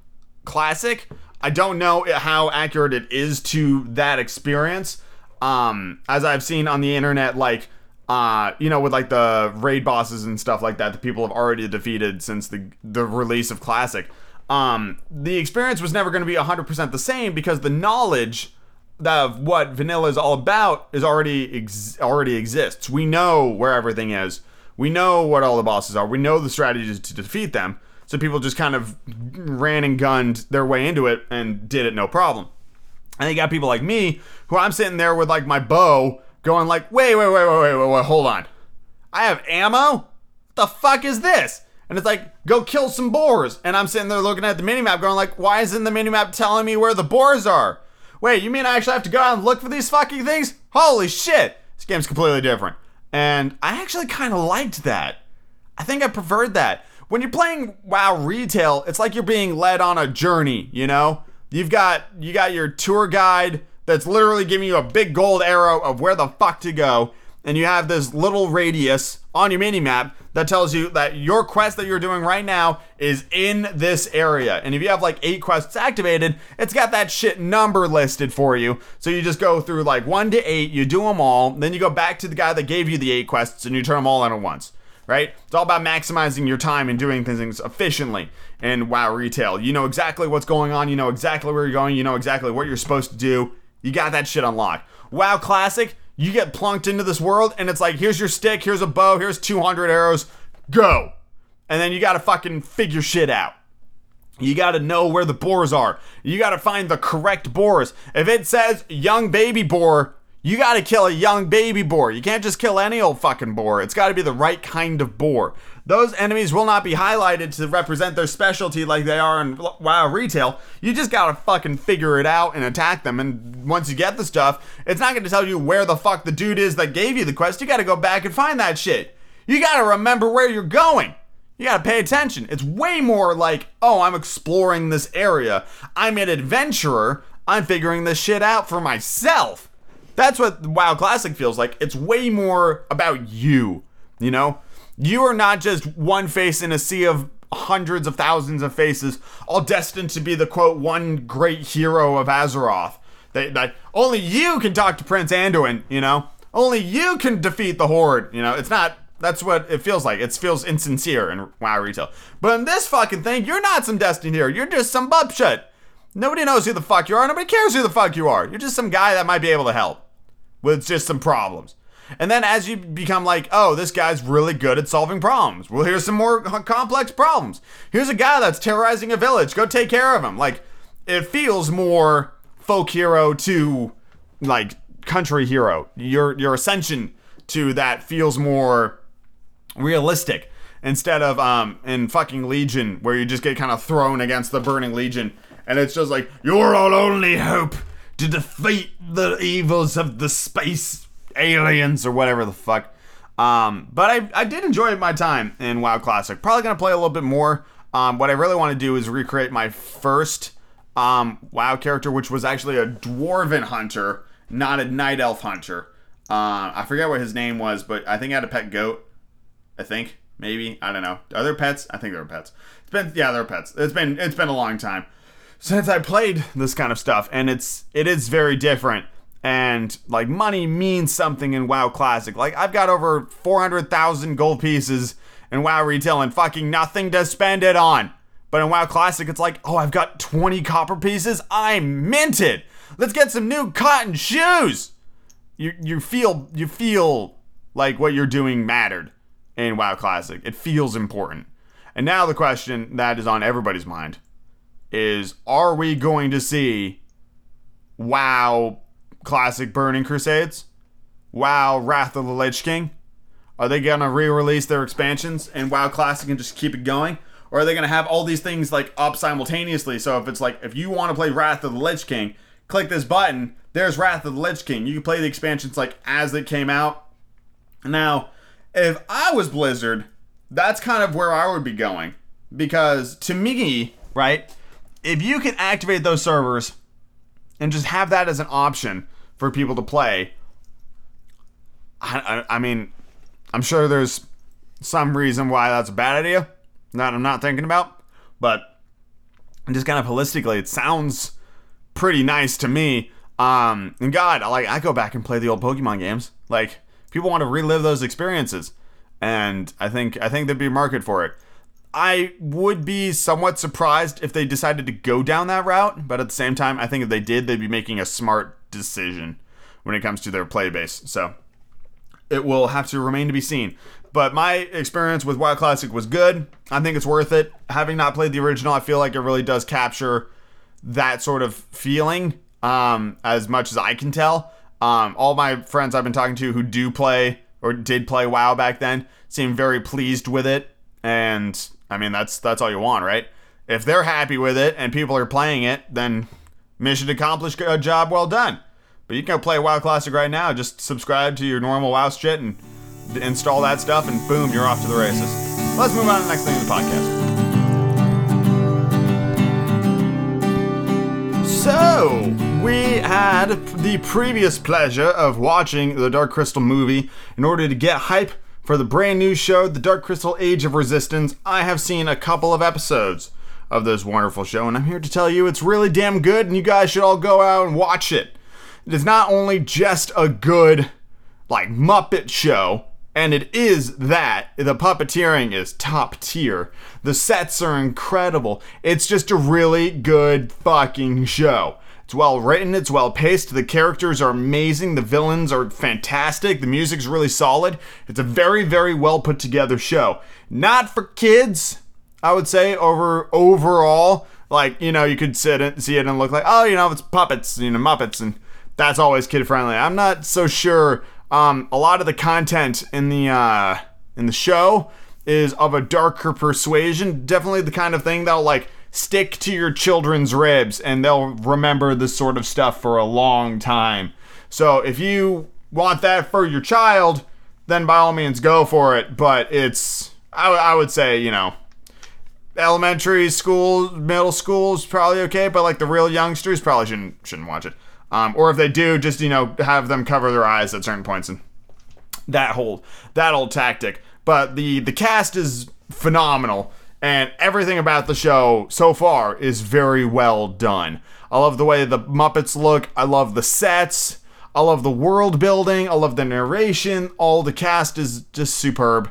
classic, I don't know how accurate it is to that experience. Um, as I've seen on the internet, like, Uh, you know, with like the raid bosses and stuff like that, that people have already defeated since the the release of Classic. Um, the experience was never going to be one hundred percent the same because the knowledge of what vanilla is all about is already ex- already exists. We know where everything is. We know what all the bosses are. We know the strategies to defeat them. So people just kind of ran and gunned their way into it and did it no problem. And they got people like me who I'm sitting there with like my bow, going like, wait, wait, wait, wait, wait, wait, wait, hold on. I have ammo? What the fuck is this? And it's like, go kill some boars. And I'm sitting there looking at the minimap going like, why isn't the minimap telling me where the boars are? Wait, you mean I actually have to go out and look for these fucking things? Holy shit. This game's completely different. And I actually kind of liked that. I think I preferred that. When you're playing WoW Retail, it's like you're being led on a journey, you know? You've got, you got your tour guide that's literally giving you a big gold arrow of where the fuck to go. And you have this little radius on your mini map that tells you that your quest that you're doing right now is in this area. And if you have like eight quests activated, it's got that shit number listed for you. So you just go through like one to eight, you do them all. Then you go back to the guy that gave you the eight quests and you turn them all in at once, right? It's all about maximizing your time and doing things efficiently. And WoW Retail, you know exactly what's going on. You know exactly where you're going. You know exactly what you're supposed to do. You got that shit unlocked. WoW Classic, you get plunked into this world and it's like, here's your stick, here's a bow, here's two hundred arrows, go. And then you gotta fucking figure shit out. You gotta know where the boars are. You gotta find the correct boars. If it says young baby boar, you gotta kill a young baby boar. You can't just kill any old fucking boar. It's gotta be the right kind of boar. Those enemies will not be highlighted to represent their specialty like they are in WoW Retail. You just gotta fucking figure it out and attack them. And once you get the stuff, it's not gonna tell you where the fuck the dude is that gave you the quest. You gotta go back and find that shit. You gotta remember where you're going. You gotta pay attention. It's way more like, oh, I'm exploring this area. I'm an adventurer. I'm figuring this shit out for myself. That's what WoW Classic feels like. It's way more about you, you know? You are not just one face in a sea of hundreds of thousands of faces, all destined to be the, quote, one great hero of Azeroth. They, they, only you can talk to Prince Anduin, you know? Only you can defeat the Horde, you know? It's not, that's what it feels like. It feels insincere in WoW Retail. But in this fucking thing, you're not some destined hero. You're just some bubshit. Nobody knows who the fuck you are. Nobody cares who the fuck you are. You're just some guy that might be able to help. with just some problems. And then as you become like, oh, this guy's really good at solving problems. Well, here's some more complex problems. Here's a guy that's terrorizing a village. Go take care of him. Like, it feels more folk hero to, like, country hero. Your your ascension to that feels more realistic instead of um in fucking Legion, where you just get kind of thrown against the burning Legion. And it's just like, you're our only hope to defeat the evils of the space aliens or whatever the fuck. Um, but I, I did enjoy my time in WoW Classic. Probably going to play a little bit more. Um, what I really want to do is recreate my first um, WoW character, which was actually a Dwarven Hunter, not a Night Elf Hunter. Uh, I forget what his name was, but I think I had a pet goat. I think. Maybe. I don't know. Are there pets? I think there were pets. It's been, yeah, there were pets. It's been, it's been a long time since I played this kind of stuff, and it's it is very different. And, like, money means something in WoW Classic. Like, I've got over four hundred thousand gold pieces in WoW Retail and fucking nothing to spend it on. But in WoW Classic, it's like, oh, I've got twenty copper pieces? I'm minted! Let's get some new cotton shoes! You you feel, you feel like what you're doing mattered in WoW Classic. It feels important. And now the question that is on everybody's mind is, are we going to see WoW Classic Burning Crusades? WoW Wrath of the Lich King? Are they going to re-release their expansions in WoW Classic and just keep it going? Or are they going to have all these things like up simultaneously? So if it's like, if you want to play Wrath of the Lich King, click this button, there's Wrath of the Lich King. You can play the expansions like as it came out. Now, if I was Blizzard, that's kind of where I would be going. Because to me, right, if you can activate those servers and just have that as an option for people to play. I, I, I mean, I'm sure there's some reason why that's a bad idea that I'm not thinking about, but just kind of holistically, it sounds pretty nice to me. Um, and God, I like I go back and play the old Pokemon games. Like, people want to relive those experiences, and I think I think there'd be a market for it. I would be somewhat surprised if they decided to go down that route, but at the same time, I think if they did, they'd be making a smart decision when it comes to their play base. So it will have to remain to be seen. But my experience with WoW Classic was good. I think it's worth it. Having not played the original, I feel like it really does capture that sort of feeling, um, as much as I can tell. Um, all my friends I've been talking to who do play or did play WoW back then seem very pleased with it. And I mean, that's that's all you want, right? If they're happy with it and people are playing it, then mission accomplished, a job well done. But you can go play WoW Classic right now. Just subscribe to your normal WoW shit and install that stuff, and boom, you're off to the races. Let's move on to the next thing in the podcast. So, we had the previous pleasure of watching the Dark Crystal movie in order to get hype for the brand new show, The Dark Crystal Age of Resistance. I have seen a couple of episodes of this wonderful show, and I'm here to tell you it's really damn good, and you guys should all go out and watch it. It is not only just a good, like, Muppet show, and it is that. The puppeteering is top tier. The sets are incredible. It's just a really good fucking show. It's well written, it's well paced, the characters are amazing, the villains are fantastic, the music's really solid. It's a very, very well put together show. Not for kids, I would say, over overall. Like, you know, you could sit and see it and look like, oh, you know, it's puppets, you know, Muppets, and that's always kid friendly. I'm not so sure. Um, a lot of the content in the uh, in the show is of a darker persuasion. Definitely the kind of thing that'll, like, stick to your children's ribs, and they'll remember this sort of stuff for a long time. So if you want that for your child, then by all means go for it. But it's, I, w- I would say, you know, elementary school, middle school is probably okay, but like the real youngsters probably shouldn't shouldn't watch it. Um, or if they do, just, you know, have them cover their eyes at certain points and that whole that old tactic. But the the cast is phenomenal. And everything about the show so far is very well done. I love the way the Muppets look. I love the sets. I love the world building. I love the narration. All the cast is just superb.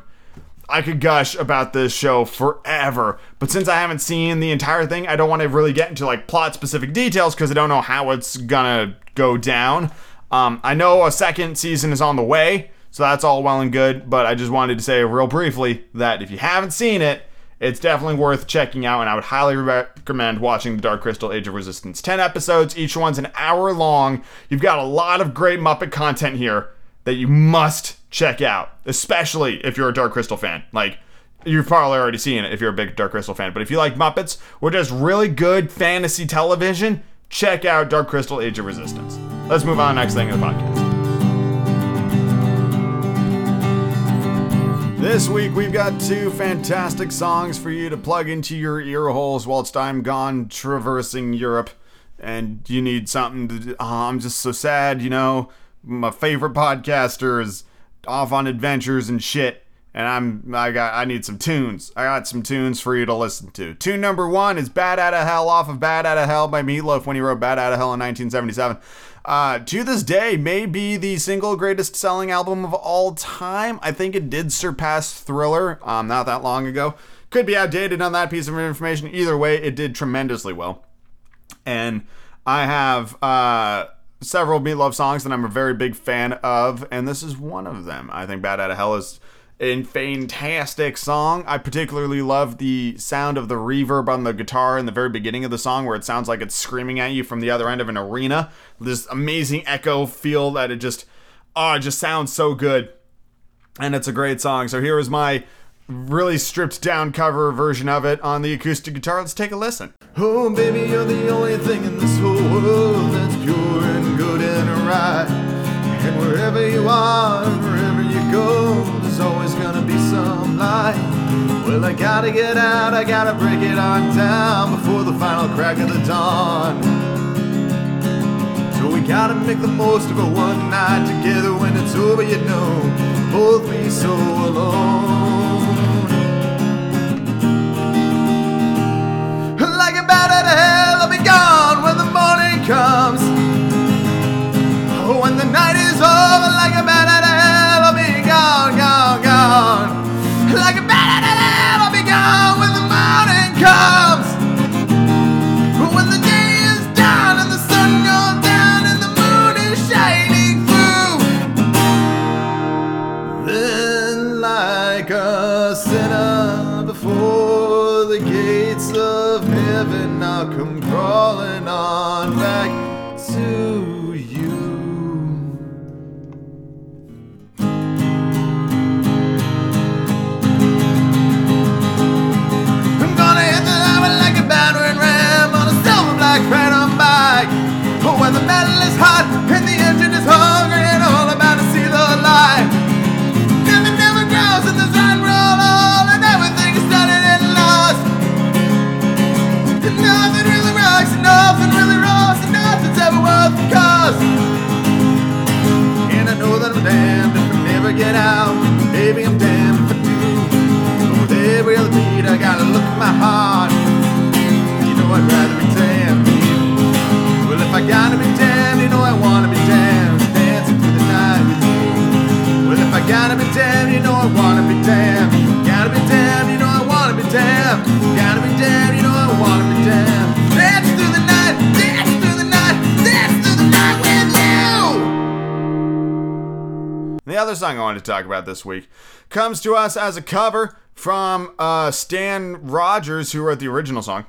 I could gush about this show forever. But since I haven't seen the entire thing, I don't want to really get into like plot specific details because I don't know how it's gonna go down. Um, I know a second season is on the way, so that's all well and good, but I just wanted to say real briefly that if you haven't seen it, it's definitely worth checking out, and I would highly recommend watching the Dark Crystal Age of Resistance. ten episodes, each one's an hour long. You've got a lot of great Muppet content here that you must check out, especially if you're a Dark Crystal fan. Like, you've probably already seen it if you're a big Dark Crystal fan, but if you like Muppets or just really good fantasy television, check out Dark Crystal Age of Resistance. Let's move on to the next thing in the podcast. This week, we've got two fantastic songs for you to plug into your ear holes whilst I'm gone traversing Europe. And you need something to do. Oh, I'm just so sad, you know. My favorite podcaster is off on adventures and shit. And I'm, I got, I need some tunes. I got some tunes for you to listen to. Tune number one is Bad Outta Hell off of Bad Outta Hell by Meatloaf when he wrote Bad Outta Hell in nineteen seventy-seven. Uh, to this day, may be the single greatest selling album of all time. I think it did surpass Thriller um, not that long ago. Could be outdated on that piece of information. Either way, it did tremendously well. And I have uh, several Meatloaf songs that I'm a very big fan of, and this is one of them. I think Bad Outta Hell is a fantastic song. I particularly love the sound of the reverb on the guitar in the very beginning of the song, where it sounds like it's screaming at you from the other end of an arena. This amazing echo feel that it just, oh, it just sounds so good. And it's a great song. So here is my really stripped down cover version of it on the acoustic guitar. Let's take a listen. Oh, baby, you're the only thing in this whole world that's pure and good and right. And wherever you are, wherever you go, there's always gonna be some light. Well, I gotta get out, I gotta break it on down before the final crack of the dawn. So we gotta make the most of a one night together. When it's over, you know, both be so alone. Like a bat out of hell, I'll be gone when the morning comes. Oh, when the night is over, like a bat out of hell, I'll be gone, gone. Like a bat out of hell, I'll be gone when the morning comes. But when the day is done and the sun goes down and the moon is shining through, then like a sinner before the gates of heaven, I'll come crawling on back to when the battle is hot and the engine is hungry and all about to see the light. Never, never grows and the sun rolls all and everything is started and lost. And nothing really rocks and nothing really rolls and nothing's ever worth the cost. And I know that I'm damned if I never get out. Maybe I'm damned if I do. But with every other beat I gotta look at my heart. You know I'd rather be damned. I gotta be damned, you know I wanna be damned, dancing through the night with you. Well, if I gotta be damned, you know I wanna be damned, gotta be damned, you know I wanna be damned, gotta be damned, you know I wanna be damned, dancing through the night, dancing through the night, dancing through the night with you. The other song I wanted to talk about this week comes to us as a cover from uh, Stan Rogers, who wrote the original song,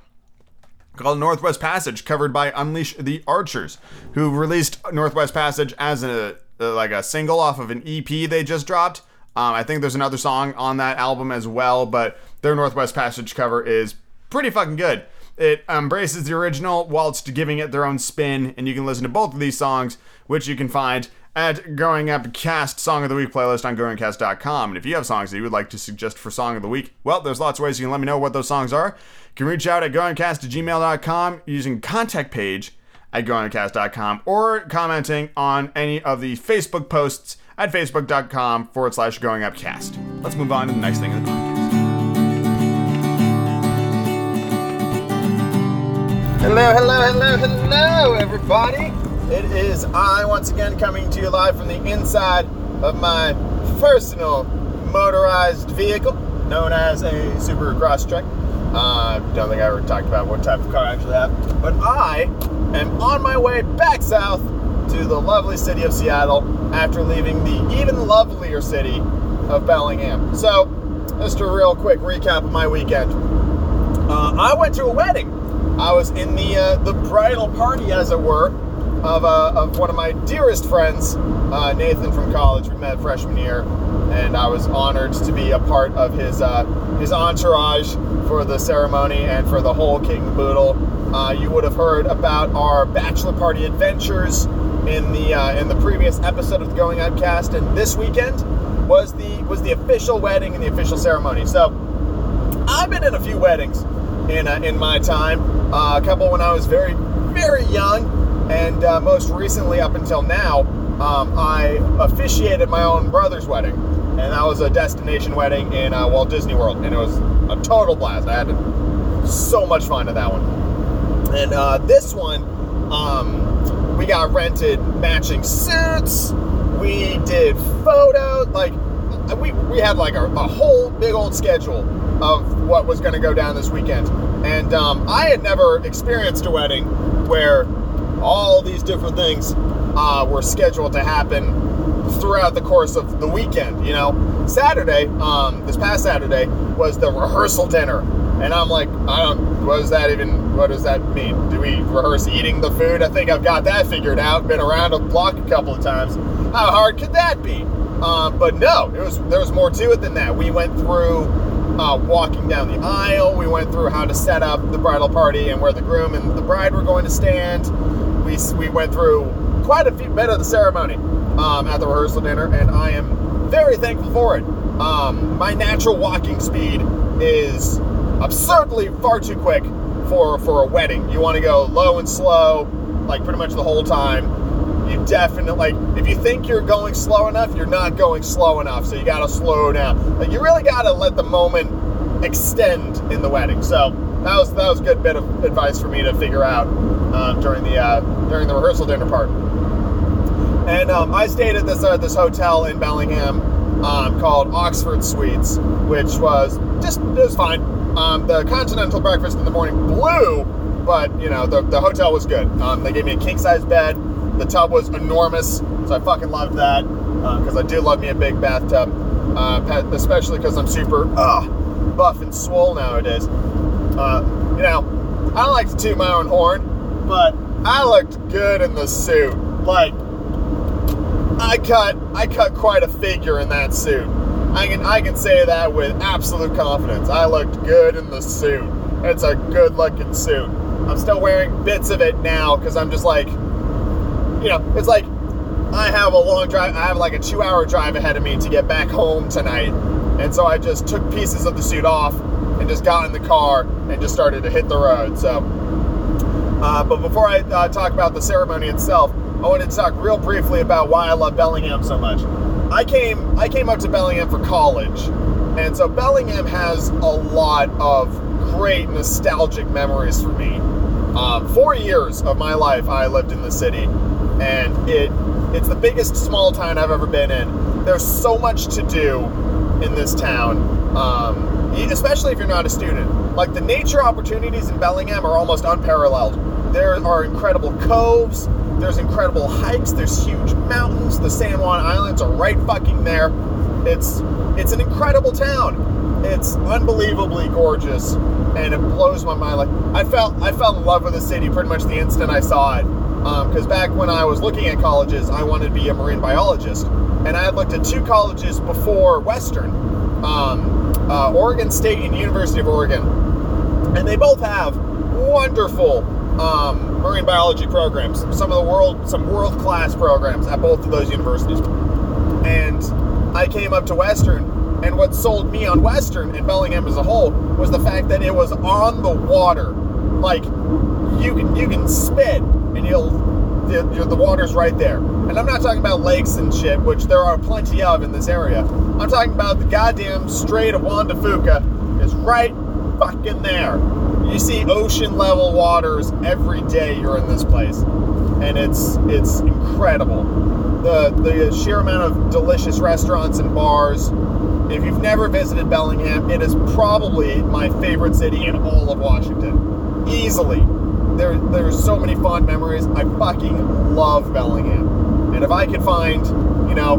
called Northwest Passage, covered by Unleash the Archers, who released Northwest Passage as a like a single off of an E P they just dropped. Um, I think there's another song on that album as well, but their Northwest Passage cover is pretty fucking good. It embraces the original whilst giving it their own spin, and you can listen to both of these songs, which you can find at Going Up Cast Song of the Week playlist on garden cast dot com. And if you have songs that you would like to suggest for Song of the Week, well, there's lots of ways you can let me know what those songs are. You can reach out at garden cast at gmail dot com using contact page at garden cast dot com or commenting on any of the Facebook posts at facebook dot com forward slash Going Up Cast. Let's move on to the next thing in the podcast. Hello, hello, hello, hello, everybody. It is I, once again, coming to you live from the inside of my personal motorized vehicle, known as a Subaru Crosstrek. I uh, don't think I ever talked about what type of car I actually have. But I am on my way back south to the lovely city of Seattle after leaving the even lovelier city of Bellingham. So, just a real quick recap of my weekend. Uh, I went to a wedding. I was in the uh, the bridal party, as it were, of uh, of one of my dearest friends, uh, Nathan from college. We met freshman year, and I was honored to be a part of his uh, his entourage for the ceremony and for the whole kit and caboodle. Uh, you would have heard about our bachelor party adventures in the uh, in the previous episode of the Going Up Cast, and this weekend was the was the official wedding and the official ceremony. So I've been in a few weddings in uh, in my time. Uh, a couple when I was very very young, and uh, most recently up until now, um, I officiated my own brother's wedding, and that was a destination wedding in uh, Walt Disney World, and it was a total blast. I had so much fun at that one, and uh, this one um, we got rented matching suits. We did photos, like, we, we had like a, a whole big old schedule of what was going to go down this weekend. And um, I had never experienced a wedding where all these different things uh, were scheduled to happen throughout the course of the weekend, you know? Saturday, um, this past Saturday, was the rehearsal dinner. And I'm like, I don't, what does that even, what does that mean? Do we rehearse eating the food? I think I've got that figured out. Been around a block a couple of times. How hard could that be? Um, but no, it was, there was more to it than that. We went through uh, walking down the aisle. We went through how to set up the bridal party and where the groom and the bride were going to stand. We, we went through quite a few bit of the ceremony um, at the rehearsal dinner, and I am very thankful for it. Um, my natural walking speed is absurdly far too quick for, for a wedding. You want to go low and slow, like pretty much the whole time. You definitely, like, if you think you're going slow enough, you're not going slow enough, so you gotta slow down. Like, you really gotta let the moment extend in the wedding. So that was that was a good bit of advice for me to figure out uh, during the uh, during the rehearsal dinner part. And um, I stayed at this uh, this hotel in Bellingham um, called Oxford Suites, which was just it was fine. Um, the continental breakfast in the morning blew, but you know the the hotel was good. Um, they gave me a king size bed. The tub was enormous, so I fucking loved that, because uh, I do love me a big bathtub, uh, especially because I'm super uh, buff and swole nowadays. Uh, you know, I don't like to toot my own horn, but I looked good in the suit. Like, I cut, I cut quite a figure in that suit. I can, I can say that with absolute confidence. I looked good in the suit. It's a good-looking suit. I'm still wearing bits of it now, because I'm just like, you know, it's like I have a long drive. I have like a two-hour drive ahead of me to get back home tonight, and so I just took pieces of the suit off and just got in the car and just started to hit the road. So, uh, but before I uh, talk about the ceremony itself, I wanted to talk real briefly about why I love Bellingham so much. I came, I came up to Bellingham for college, and so Bellingham has a lot of great nostalgic memories for me. Um, four years of my life, I lived in the city. And it it's the biggest small town I've ever been in. There's so much to do in this town, um, especially if you're not a student. Like, the nature opportunities in Bellingham are almost unparalleled. There are incredible coves, there's incredible hikes, there's huge mountains, the San Juan Islands are right fucking there. It's, it's an incredible town. It's unbelievably gorgeous, and it blows my mind. Like, I felt, I fell in love with the city pretty much the instant I saw it. Because um, back when I was looking at colleges, I wanted to be a marine biologist, and I had looked at two colleges before Western, um, uh, Oregon State and University of Oregon, and they both have wonderful um, marine biology programs. Some of the world, some world-class programs at both of those universities. And I came up to Western, and what sold me on Western and Bellingham as a whole was the fact that it was on the water. Like, you can you can spit, and you'll, the, the water's right there. And I'm not talking about lakes and shit, which there are plenty of in this area. I'm talking about the goddamn Strait of Juan de Fuca is right fucking there. You see ocean level waters every day you're in this place. And it's it's incredible. The, the sheer amount of delicious restaurants and bars. If you've never visited Bellingham, it is probably my favorite city in all of Washington. Easily. there, there's so many fond memories. I fucking love Bellingham. And if I could find, you know,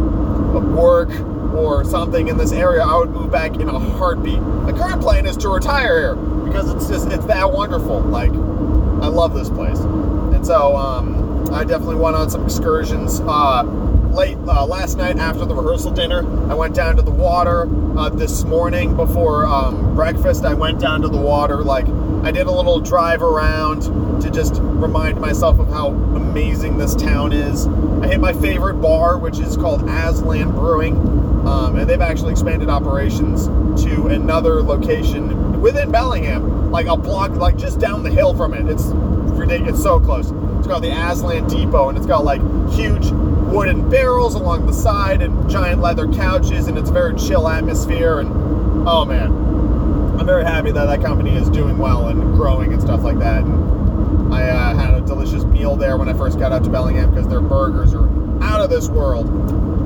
a work or something in this area, I would move back in a heartbeat. The current plan is to retire here because it's just, it's that wonderful. Like, I love this place. And so, um, I definitely went on some excursions. Uh, late uh, last night after the rehearsal dinner, I went down to the water. Uh, this morning before um, breakfast, I went down to the water. Like, I did a little drive around to just remind myself of how amazing this town is. I hit my favorite bar, which is called Aslan Brewing. Um, and they've actually expanded operations to another location within Bellingham, like a block, like just down the hill from it. It's ridiculous. It's so close. It's called the Aslan Depot, and it's got like huge wooden barrels along the side and giant leather couches, and it's a very chill atmosphere. And oh man, I'm very happy that that company is doing well and growing and stuff like that. And I uh, had a delicious meal there when I first got out to Bellingham because their burgers are out of this world.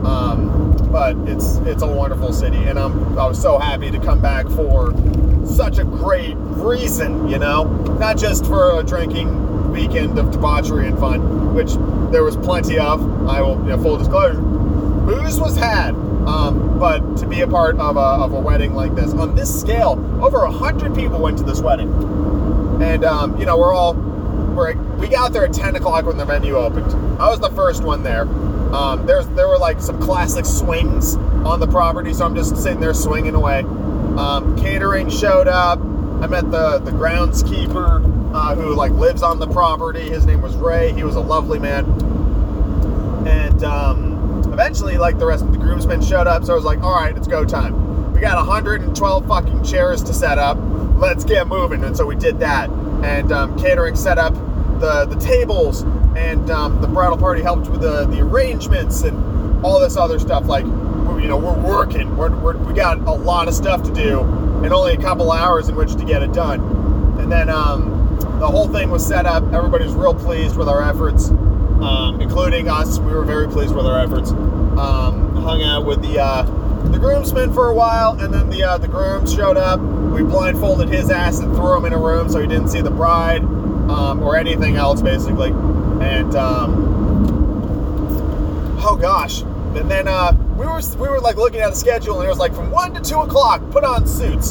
Um, but it's it's a wonderful city, and I'm I was so happy to come back for such a great reason, you know, not just for a drinking weekend of debauchery and fun, which there was plenty of. I will, you know, full disclosure, booze was had, um, but to be a part of a, of a wedding like this, on this scale, over a hundred people went to this wedding, and um, you know, we're all, we're, we got there at ten o'clock when the venue opened. I was the first one there. Um, there's, there were like some classic swings on the property, so I'm just sitting there swinging away. Um, catering showed up. I met the, the groundskeeper, Uh, who like lives on the property. His name was Ray. He was a lovely man. And um, eventually, like, the rest of the groomsmen showed up, so I was like, all right, it's go time. We got one hundred twelve fucking chairs to set up. Let's get moving. And so we did that. And um, catering set up the, the tables, and um, the bridal party helped with the, the arrangements and all this other stuff. Like, you know, we're working. We're, we're, we got a lot of stuff to do and only a couple hours in which to get it done. And then, um, the whole thing was set up. Everybody was real pleased with our efforts, um, including us. We were very pleased with our efforts. Um, hung out with the uh, the groomsmen for a while, and then the uh, the groom showed up. We blindfolded his ass and threw him in a room so he didn't see the bride um, or anything else, basically. And um, oh gosh, and then uh, we were we were like looking at the schedule, and it was like from one to two o'clock. Put on suits.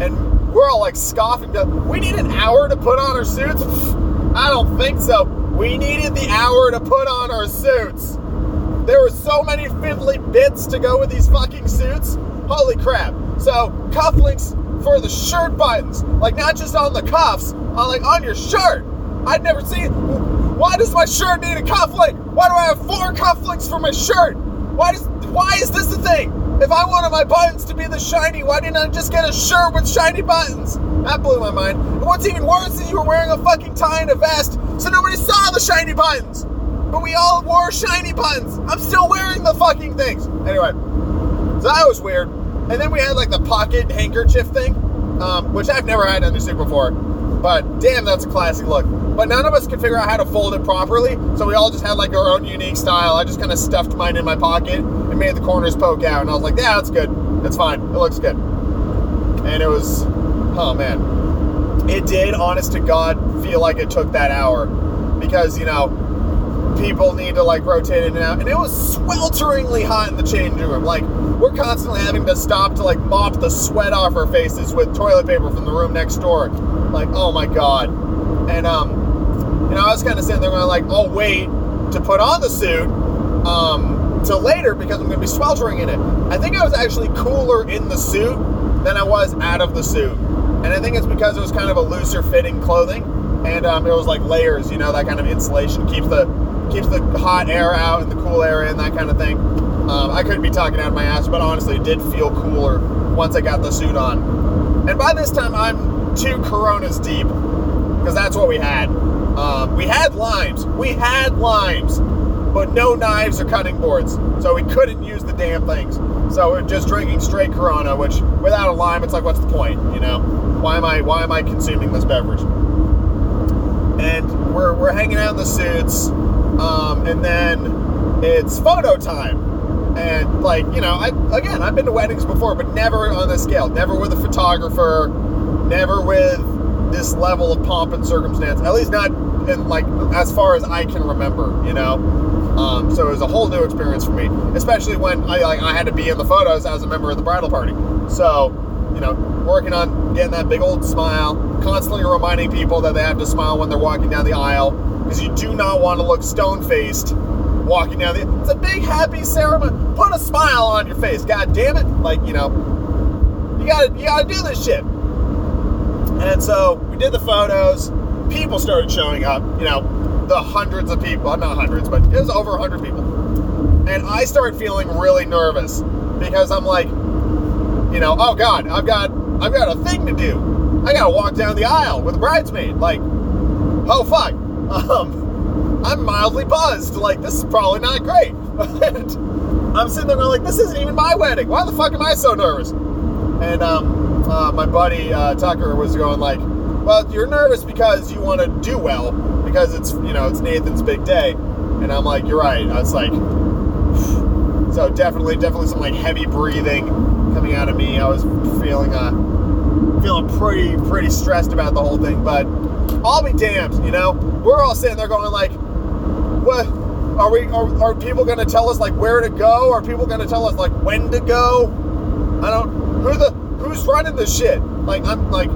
And we're all like scoffing. We need an hour to put on our suits? I don't think so. We needed the hour to put on our suits. There were so many fiddly bits to go with these fucking suits. Holy crap. So cufflinks for the shirt buttons. Like, not just on the cuffs, on like on your shirt. I'd never seen. Why does my shirt need a cufflink? Why do I have four cufflinks for my shirt? Why does why is this a thing? If I wanted my buttons to be the shiny, why didn't I just get a shirt with shiny buttons? That blew my mind. And what's even worse is you were wearing a fucking tie and a vest, so nobody saw the shiny buttons. But we all wore shiny buttons. I'm still wearing the fucking things. Anyway, so that was weird. And then we had like the pocket handkerchief thing, um, which I've never had under suit before. But damn, that's a classic look. But none of us could figure out how to fold it properly, so we all just had like our own unique style. I just kind of stuffed mine in my pocket and made the corners poke out, and I was like, yeah, that's good. That's fine. It looks good. And it was, oh man. It did, honest to God, feel like it took that hour because, you know, people need to like rotate in and out. And it was swelteringly hot in the changing room. Like, we're constantly having to stop to like mop the sweat off our faces with toilet paper from the room next door. Like, oh my God. And, um, you know, I was kind of sitting there going like, oh, wait to put on the suit, um, till later because I'm going to be sweltering in it. I think I was actually cooler in the suit than I was out of the suit. And I think it's because it was kind of a looser fitting clothing. And, um, it was like layers, you know, that kind of insulation keeps the, keeps the hot air out and the cool air in, that kind of thing. Um, I could be talking out of my ass, but honestly it did feel cooler once I got the suit on. And by this time I'm two Coronas deep, because that's what we had. Um, we had limes. We had limes, but no knives or cutting boards, so we couldn't use the damn things. So we're just drinking straight Corona, which without a lime, it's like, what's the point? You know, why am I why am I consuming this beverage? And we're we're hanging out in the suits, um, and then it's photo time. And like, you know, I again, I've been to weddings before, but never on this scale. Never with a photographer. Never with this level of pomp and circumstance, at least not in, like, as far as I can remember, you know? Um, so it was a whole new experience for me, especially when I, like, I had to be in the photos as a member of the bridal party. So, you know, working on getting that big old smile, constantly reminding people that they have to smile when they're walking down the aisle, because you do not want to look stone-faced walking down the... It's a big, happy ceremony. Put a smile on your face, God damn it! Like, you know, you gotta, you gotta do this shit. And so, we did the photos, people started showing up, you know, the hundreds of people, not hundreds, but it was over a hundred people. And I started feeling really nervous, because I'm like, you know, oh God, I've got, I've got a thing to do. I gotta walk down the aisle with a bridesmaid, like, oh fuck. Um, I'm mildly buzzed, like, this is probably not great. I'm sitting there going, like, this isn't even my wedding. Why the fuck am I so nervous? And, um... Uh, my buddy uh, Tucker was going like, well, you're nervous because you want to do well, because it's, you know, it's Nathan's big day. And I'm like, you're right. I was like, phew. So definitely, definitely some like heavy breathing coming out of me. I was feeling, uh, feeling pretty, pretty stressed about the whole thing, but I'll be damned, you know, we're all sitting there going like, what are we, are, are people going to tell us like where to go? Are people going to tell us like when to go? I don't, who the, Who's running this shit? Like, I'm like,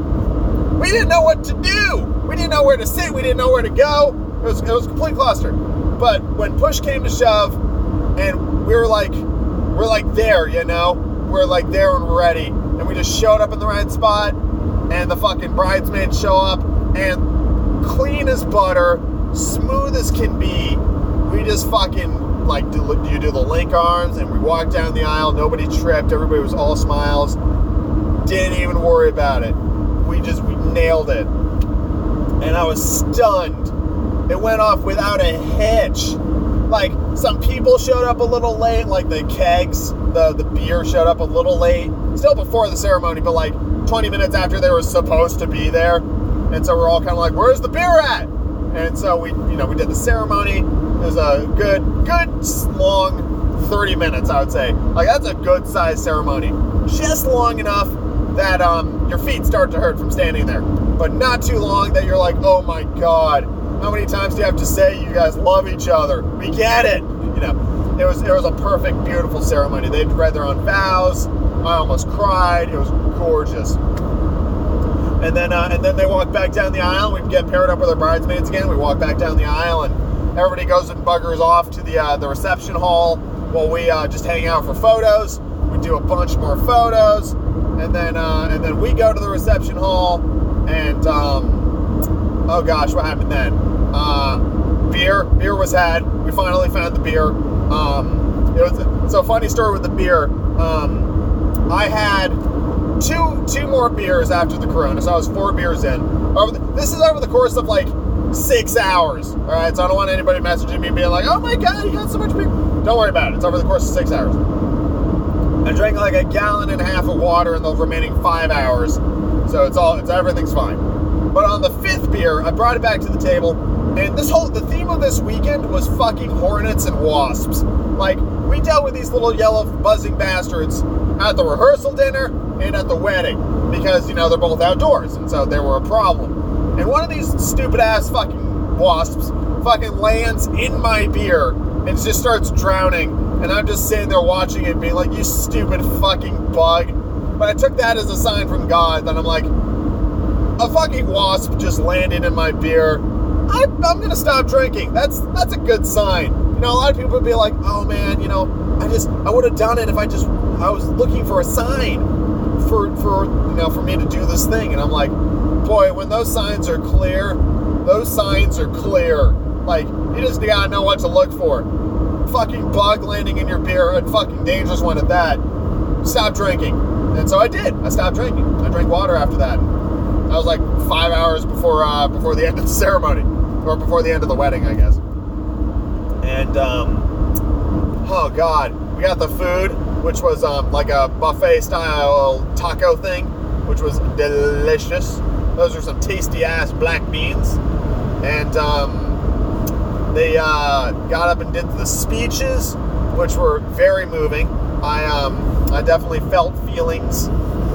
we didn't know what to do. We didn't know where to sit. We didn't know where to go. It was, it was a complete cluster. But when push came to shove and we were like, we're like there, you know, we're like there and we're ready. And we just showed up in the right spot and the fucking bridesmaids show up and clean as butter, smooth as can be. We just fucking like, do, you do the link arms and we walked down the aisle. Nobody tripped. Everybody was all smiles. Didn't even worry about it. We just, we nailed it. And I was stunned. It went off without a hitch. Like, some people showed up a little late, like the kegs, the, the beer showed up a little late. Still before the ceremony, but like twenty minutes after they were supposed to be there. And so we're all kind of like, where's the beer at? And so we, you know, we did the ceremony. It was a good, good long thirty minutes, I would say. Like, that's a good size ceremony. Just long enough that um, your feet start to hurt from standing there, but not too long that you're like, oh my God, how many times do you have to say you guys love each other? We get it. You know, it was, it was a perfect, beautiful ceremony. They'd read their own vows. I almost cried. It was gorgeous. And then, uh, and then they walked back down the aisle. We'd get paired up with our bridesmaids again. We walk back down the aisle and everybody goes and buggers off to the, uh, the reception hall while we uh, just hang out for photos. We do a bunch more photos. And then, uh, and then we go to the reception hall, and um, oh gosh, what happened then? Uh, beer, beer was had. We finally found the beer. Um, it was so funny story with the beer. Um, I had two, two more beers after the Corona, so I was four beers in. Over the, this is over the course of like six hours. All right, so I don't want anybody messaging me being like, "Oh my God, you got so much beer." Don't worry about it. It's over the course of six hours. I drank like a gallon and a half of water in the remaining five hours. So it's all, it's everything's fine. But on the fifth beer, I brought it back to the table. And this whole, the theme of this weekend was fucking hornets and wasps. Like, we dealt with these little yellow buzzing bastards at the rehearsal dinner and at the wedding. Because, you know, they're both outdoors. And so they were a problem. And one of these stupid ass fucking wasps fucking lands in my beer and just starts drowning. And I'm just sitting there watching it being like, you stupid fucking bug. But I took that as a sign from God that I'm like, a fucking wasp just landed in my beer. I, I'm going to stop drinking. That's that's a good sign. You know, a lot of people would be like, oh man, you know, I just, I would have done it if I just, I was looking for a sign for, for, you know, for me to do this thing. And I'm like, boy, when those signs are clear, those signs are clear. Like, you just got to know what to look for. Fucking bug landing in your beer, a fucking dangerous one at that. Stop drinking. And so I did. I stopped drinking. I drank water after that. I was like five hours before uh, before the end of the ceremony, or before the end of the wedding, I guess. And um, oh god, we got the food, which was um, like a buffet style taco thing, which was delicious. Those are some tasty ass black beans, and um. They uh, got up and did the speeches, which were very moving. I um, I definitely felt feelings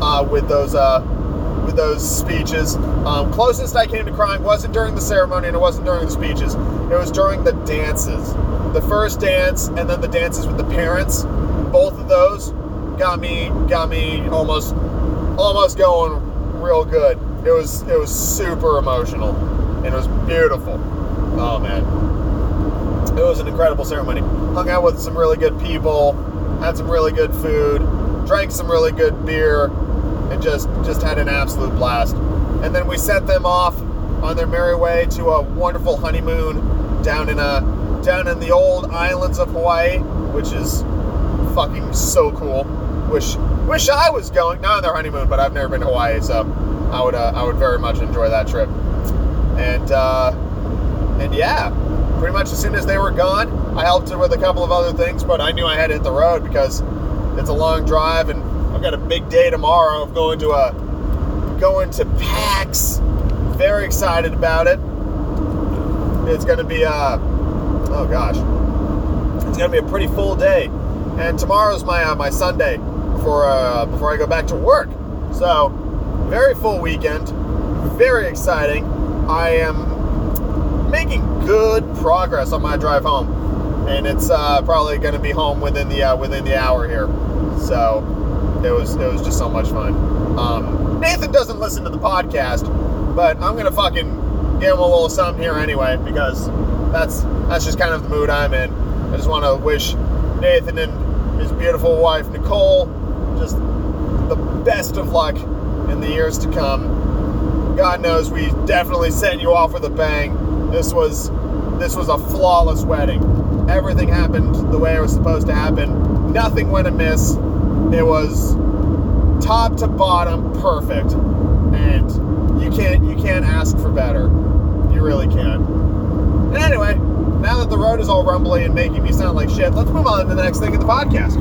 uh, with those uh, with those speeches. Um, closest I came to crying wasn't during the ceremony, and it wasn't during the speeches. It was during the dances. The first dance and then the dances with the parents. Both of those got me got me almost almost going real good. It was it was super emotional, and it was beautiful. Oh man, it was an incredible ceremony. Hung out with some really good people, had some really good food, drank some really good beer, and just just had an absolute blast. And then we sent them off on their merry way to a wonderful honeymoon down in a down in the old islands of Hawaii, which is fucking so cool. Wish wish I was going, not on their honeymoon, but I've never been to Hawaii, so I would uh, I would very much enjoy that trip. And uh, and yeah, pretty much as soon as they were gone, I helped her with a couple of other things, but I knew I had to hit the road because it's a long drive, and I've got a big day tomorrow of going to a going to PAX. Very excited about it. It's gonna be a oh gosh, it's gonna be a pretty full day. And tomorrow's my uh, my Sunday before uh, before I go back to work. So very full weekend, very exciting. I am making good progress on my drive home, and it's uh, probably going to be home within the uh, within the hour here. So it was it was just so much fun. Um, Nathan doesn't listen to the podcast, but I'm gonna fucking give him a little something here anyway because that's that's just kind of the mood I'm in. I just want to wish Nathan and his beautiful wife, Nicole, just the best of luck in the years to come. God knows we definitely sent you off with a bang. This was this was a flawless wedding. Everything happened the way it was supposed to happen. Nothing went amiss. It was top to bottom perfect. And you can't you can't ask for better. You really can't. And anyway, now that the road is all rumbly and making me sound like shit, let's move on to the next thing in the podcast.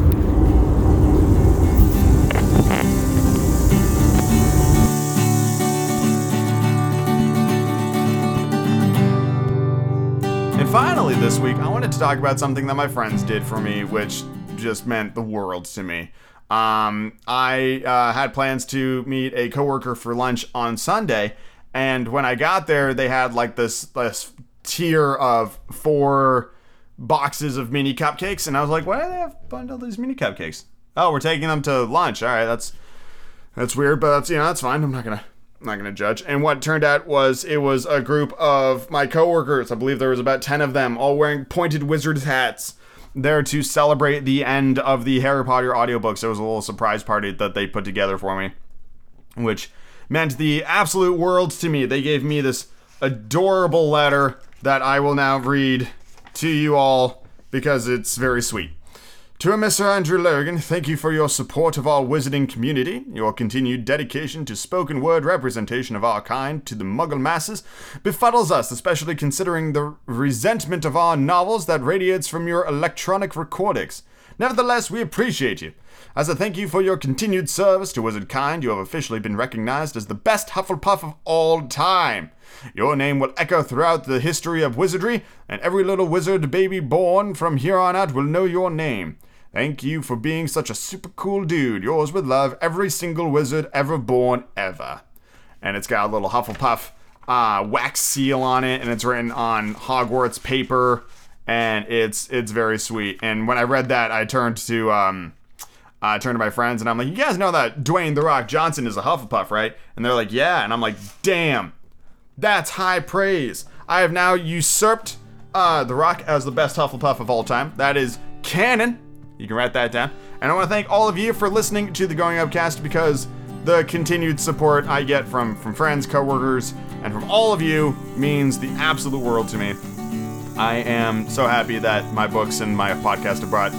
And finally this week, I wanted to talk about something that my friends did for me, which just meant the world to me. Um, I uh, had plans to meet a coworker for lunch on Sunday, and when I got there, they had like this... this tier of four boxes of mini cupcakes, and I was like, why do they have bundled these mini cupcakes? Oh, we're taking them to lunch. All right, that's that's weird, but that's, you know, that's fine. I'm not gonna I'm not gonna judge. And what turned out was it was a group of my coworkers. I believe there was about ten of them, all wearing pointed wizard's hats, there to celebrate the end of the Harry Potter audiobooks. It was a little surprise party that they put together for me, which meant the absolute world to me. They gave me this adorable letter that I will now read to you all because it's very sweet. To Mister Andrew Logan, thank you for your support of our wizarding community, your continued dedication to spoken word representation of our kind to the muggle masses befuddles us, especially considering the resentment of our novels that radiates from your electronic recordings. Nevertheless, we appreciate you. As a thank you for your continued service to wizard kind, you have officially been recognized as the best Hufflepuff of all time. Your name will echo throughout the history of wizardry, and every little wizard baby born from here on out will know your name. Thank you for being such a super cool dude. Yours with love, every single wizard ever born ever. And it's got a little Hufflepuff uh, wax seal on it, and it's written on Hogwarts paper, and it's it's very sweet. And when I read that, I turned to um, I turned to my friends, and I'm like, you guys know that Dwayne The Rock Johnson is a Hufflepuff, right? And they're like, yeah. And I'm like, damn. That's high praise. I have now usurped uh, The Rock as the best Hufflepuff of all time. That is canon. You can write that down. And I want to thank all of you for listening to the Going Up Cast, because the continued support I get from, from friends, coworkers, and from all of you means the absolute world to me. I am so happy that my books and my podcast have brought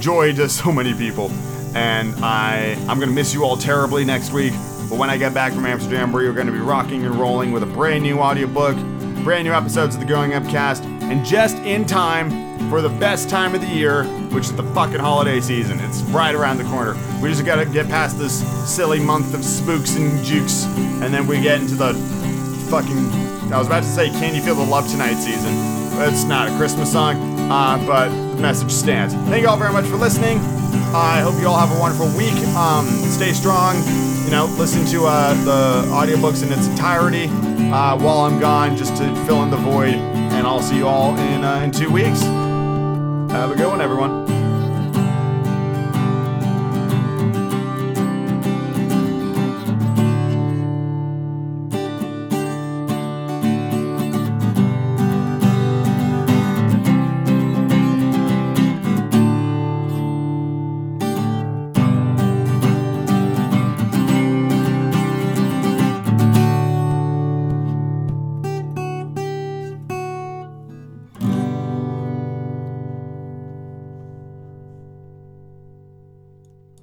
joy to so many people. And I, I'm going to miss you all terribly next week. But when I get back from Amsterdam, we're going to be rocking and rolling with a brand new audiobook, brand new episodes of the Going Up Cast, and just in time for the best time of the year, which is the fucking holiday season. It's right around the corner. We just got to get past this silly month of spooks and jukes, and then we get into the fucking, I was about to say, Can You Feel the Love Tonight season. It's not a Christmas song, uh, but the message stands. Thank you all very much for listening. Uh, I hope you all have a wonderful week. Um, stay strong. you know, listen to uh, the audiobooks in its entirety uh, while I'm gone, just to fill in the void. And I'll see you all in uh, in two weeks. Have a good one, everyone.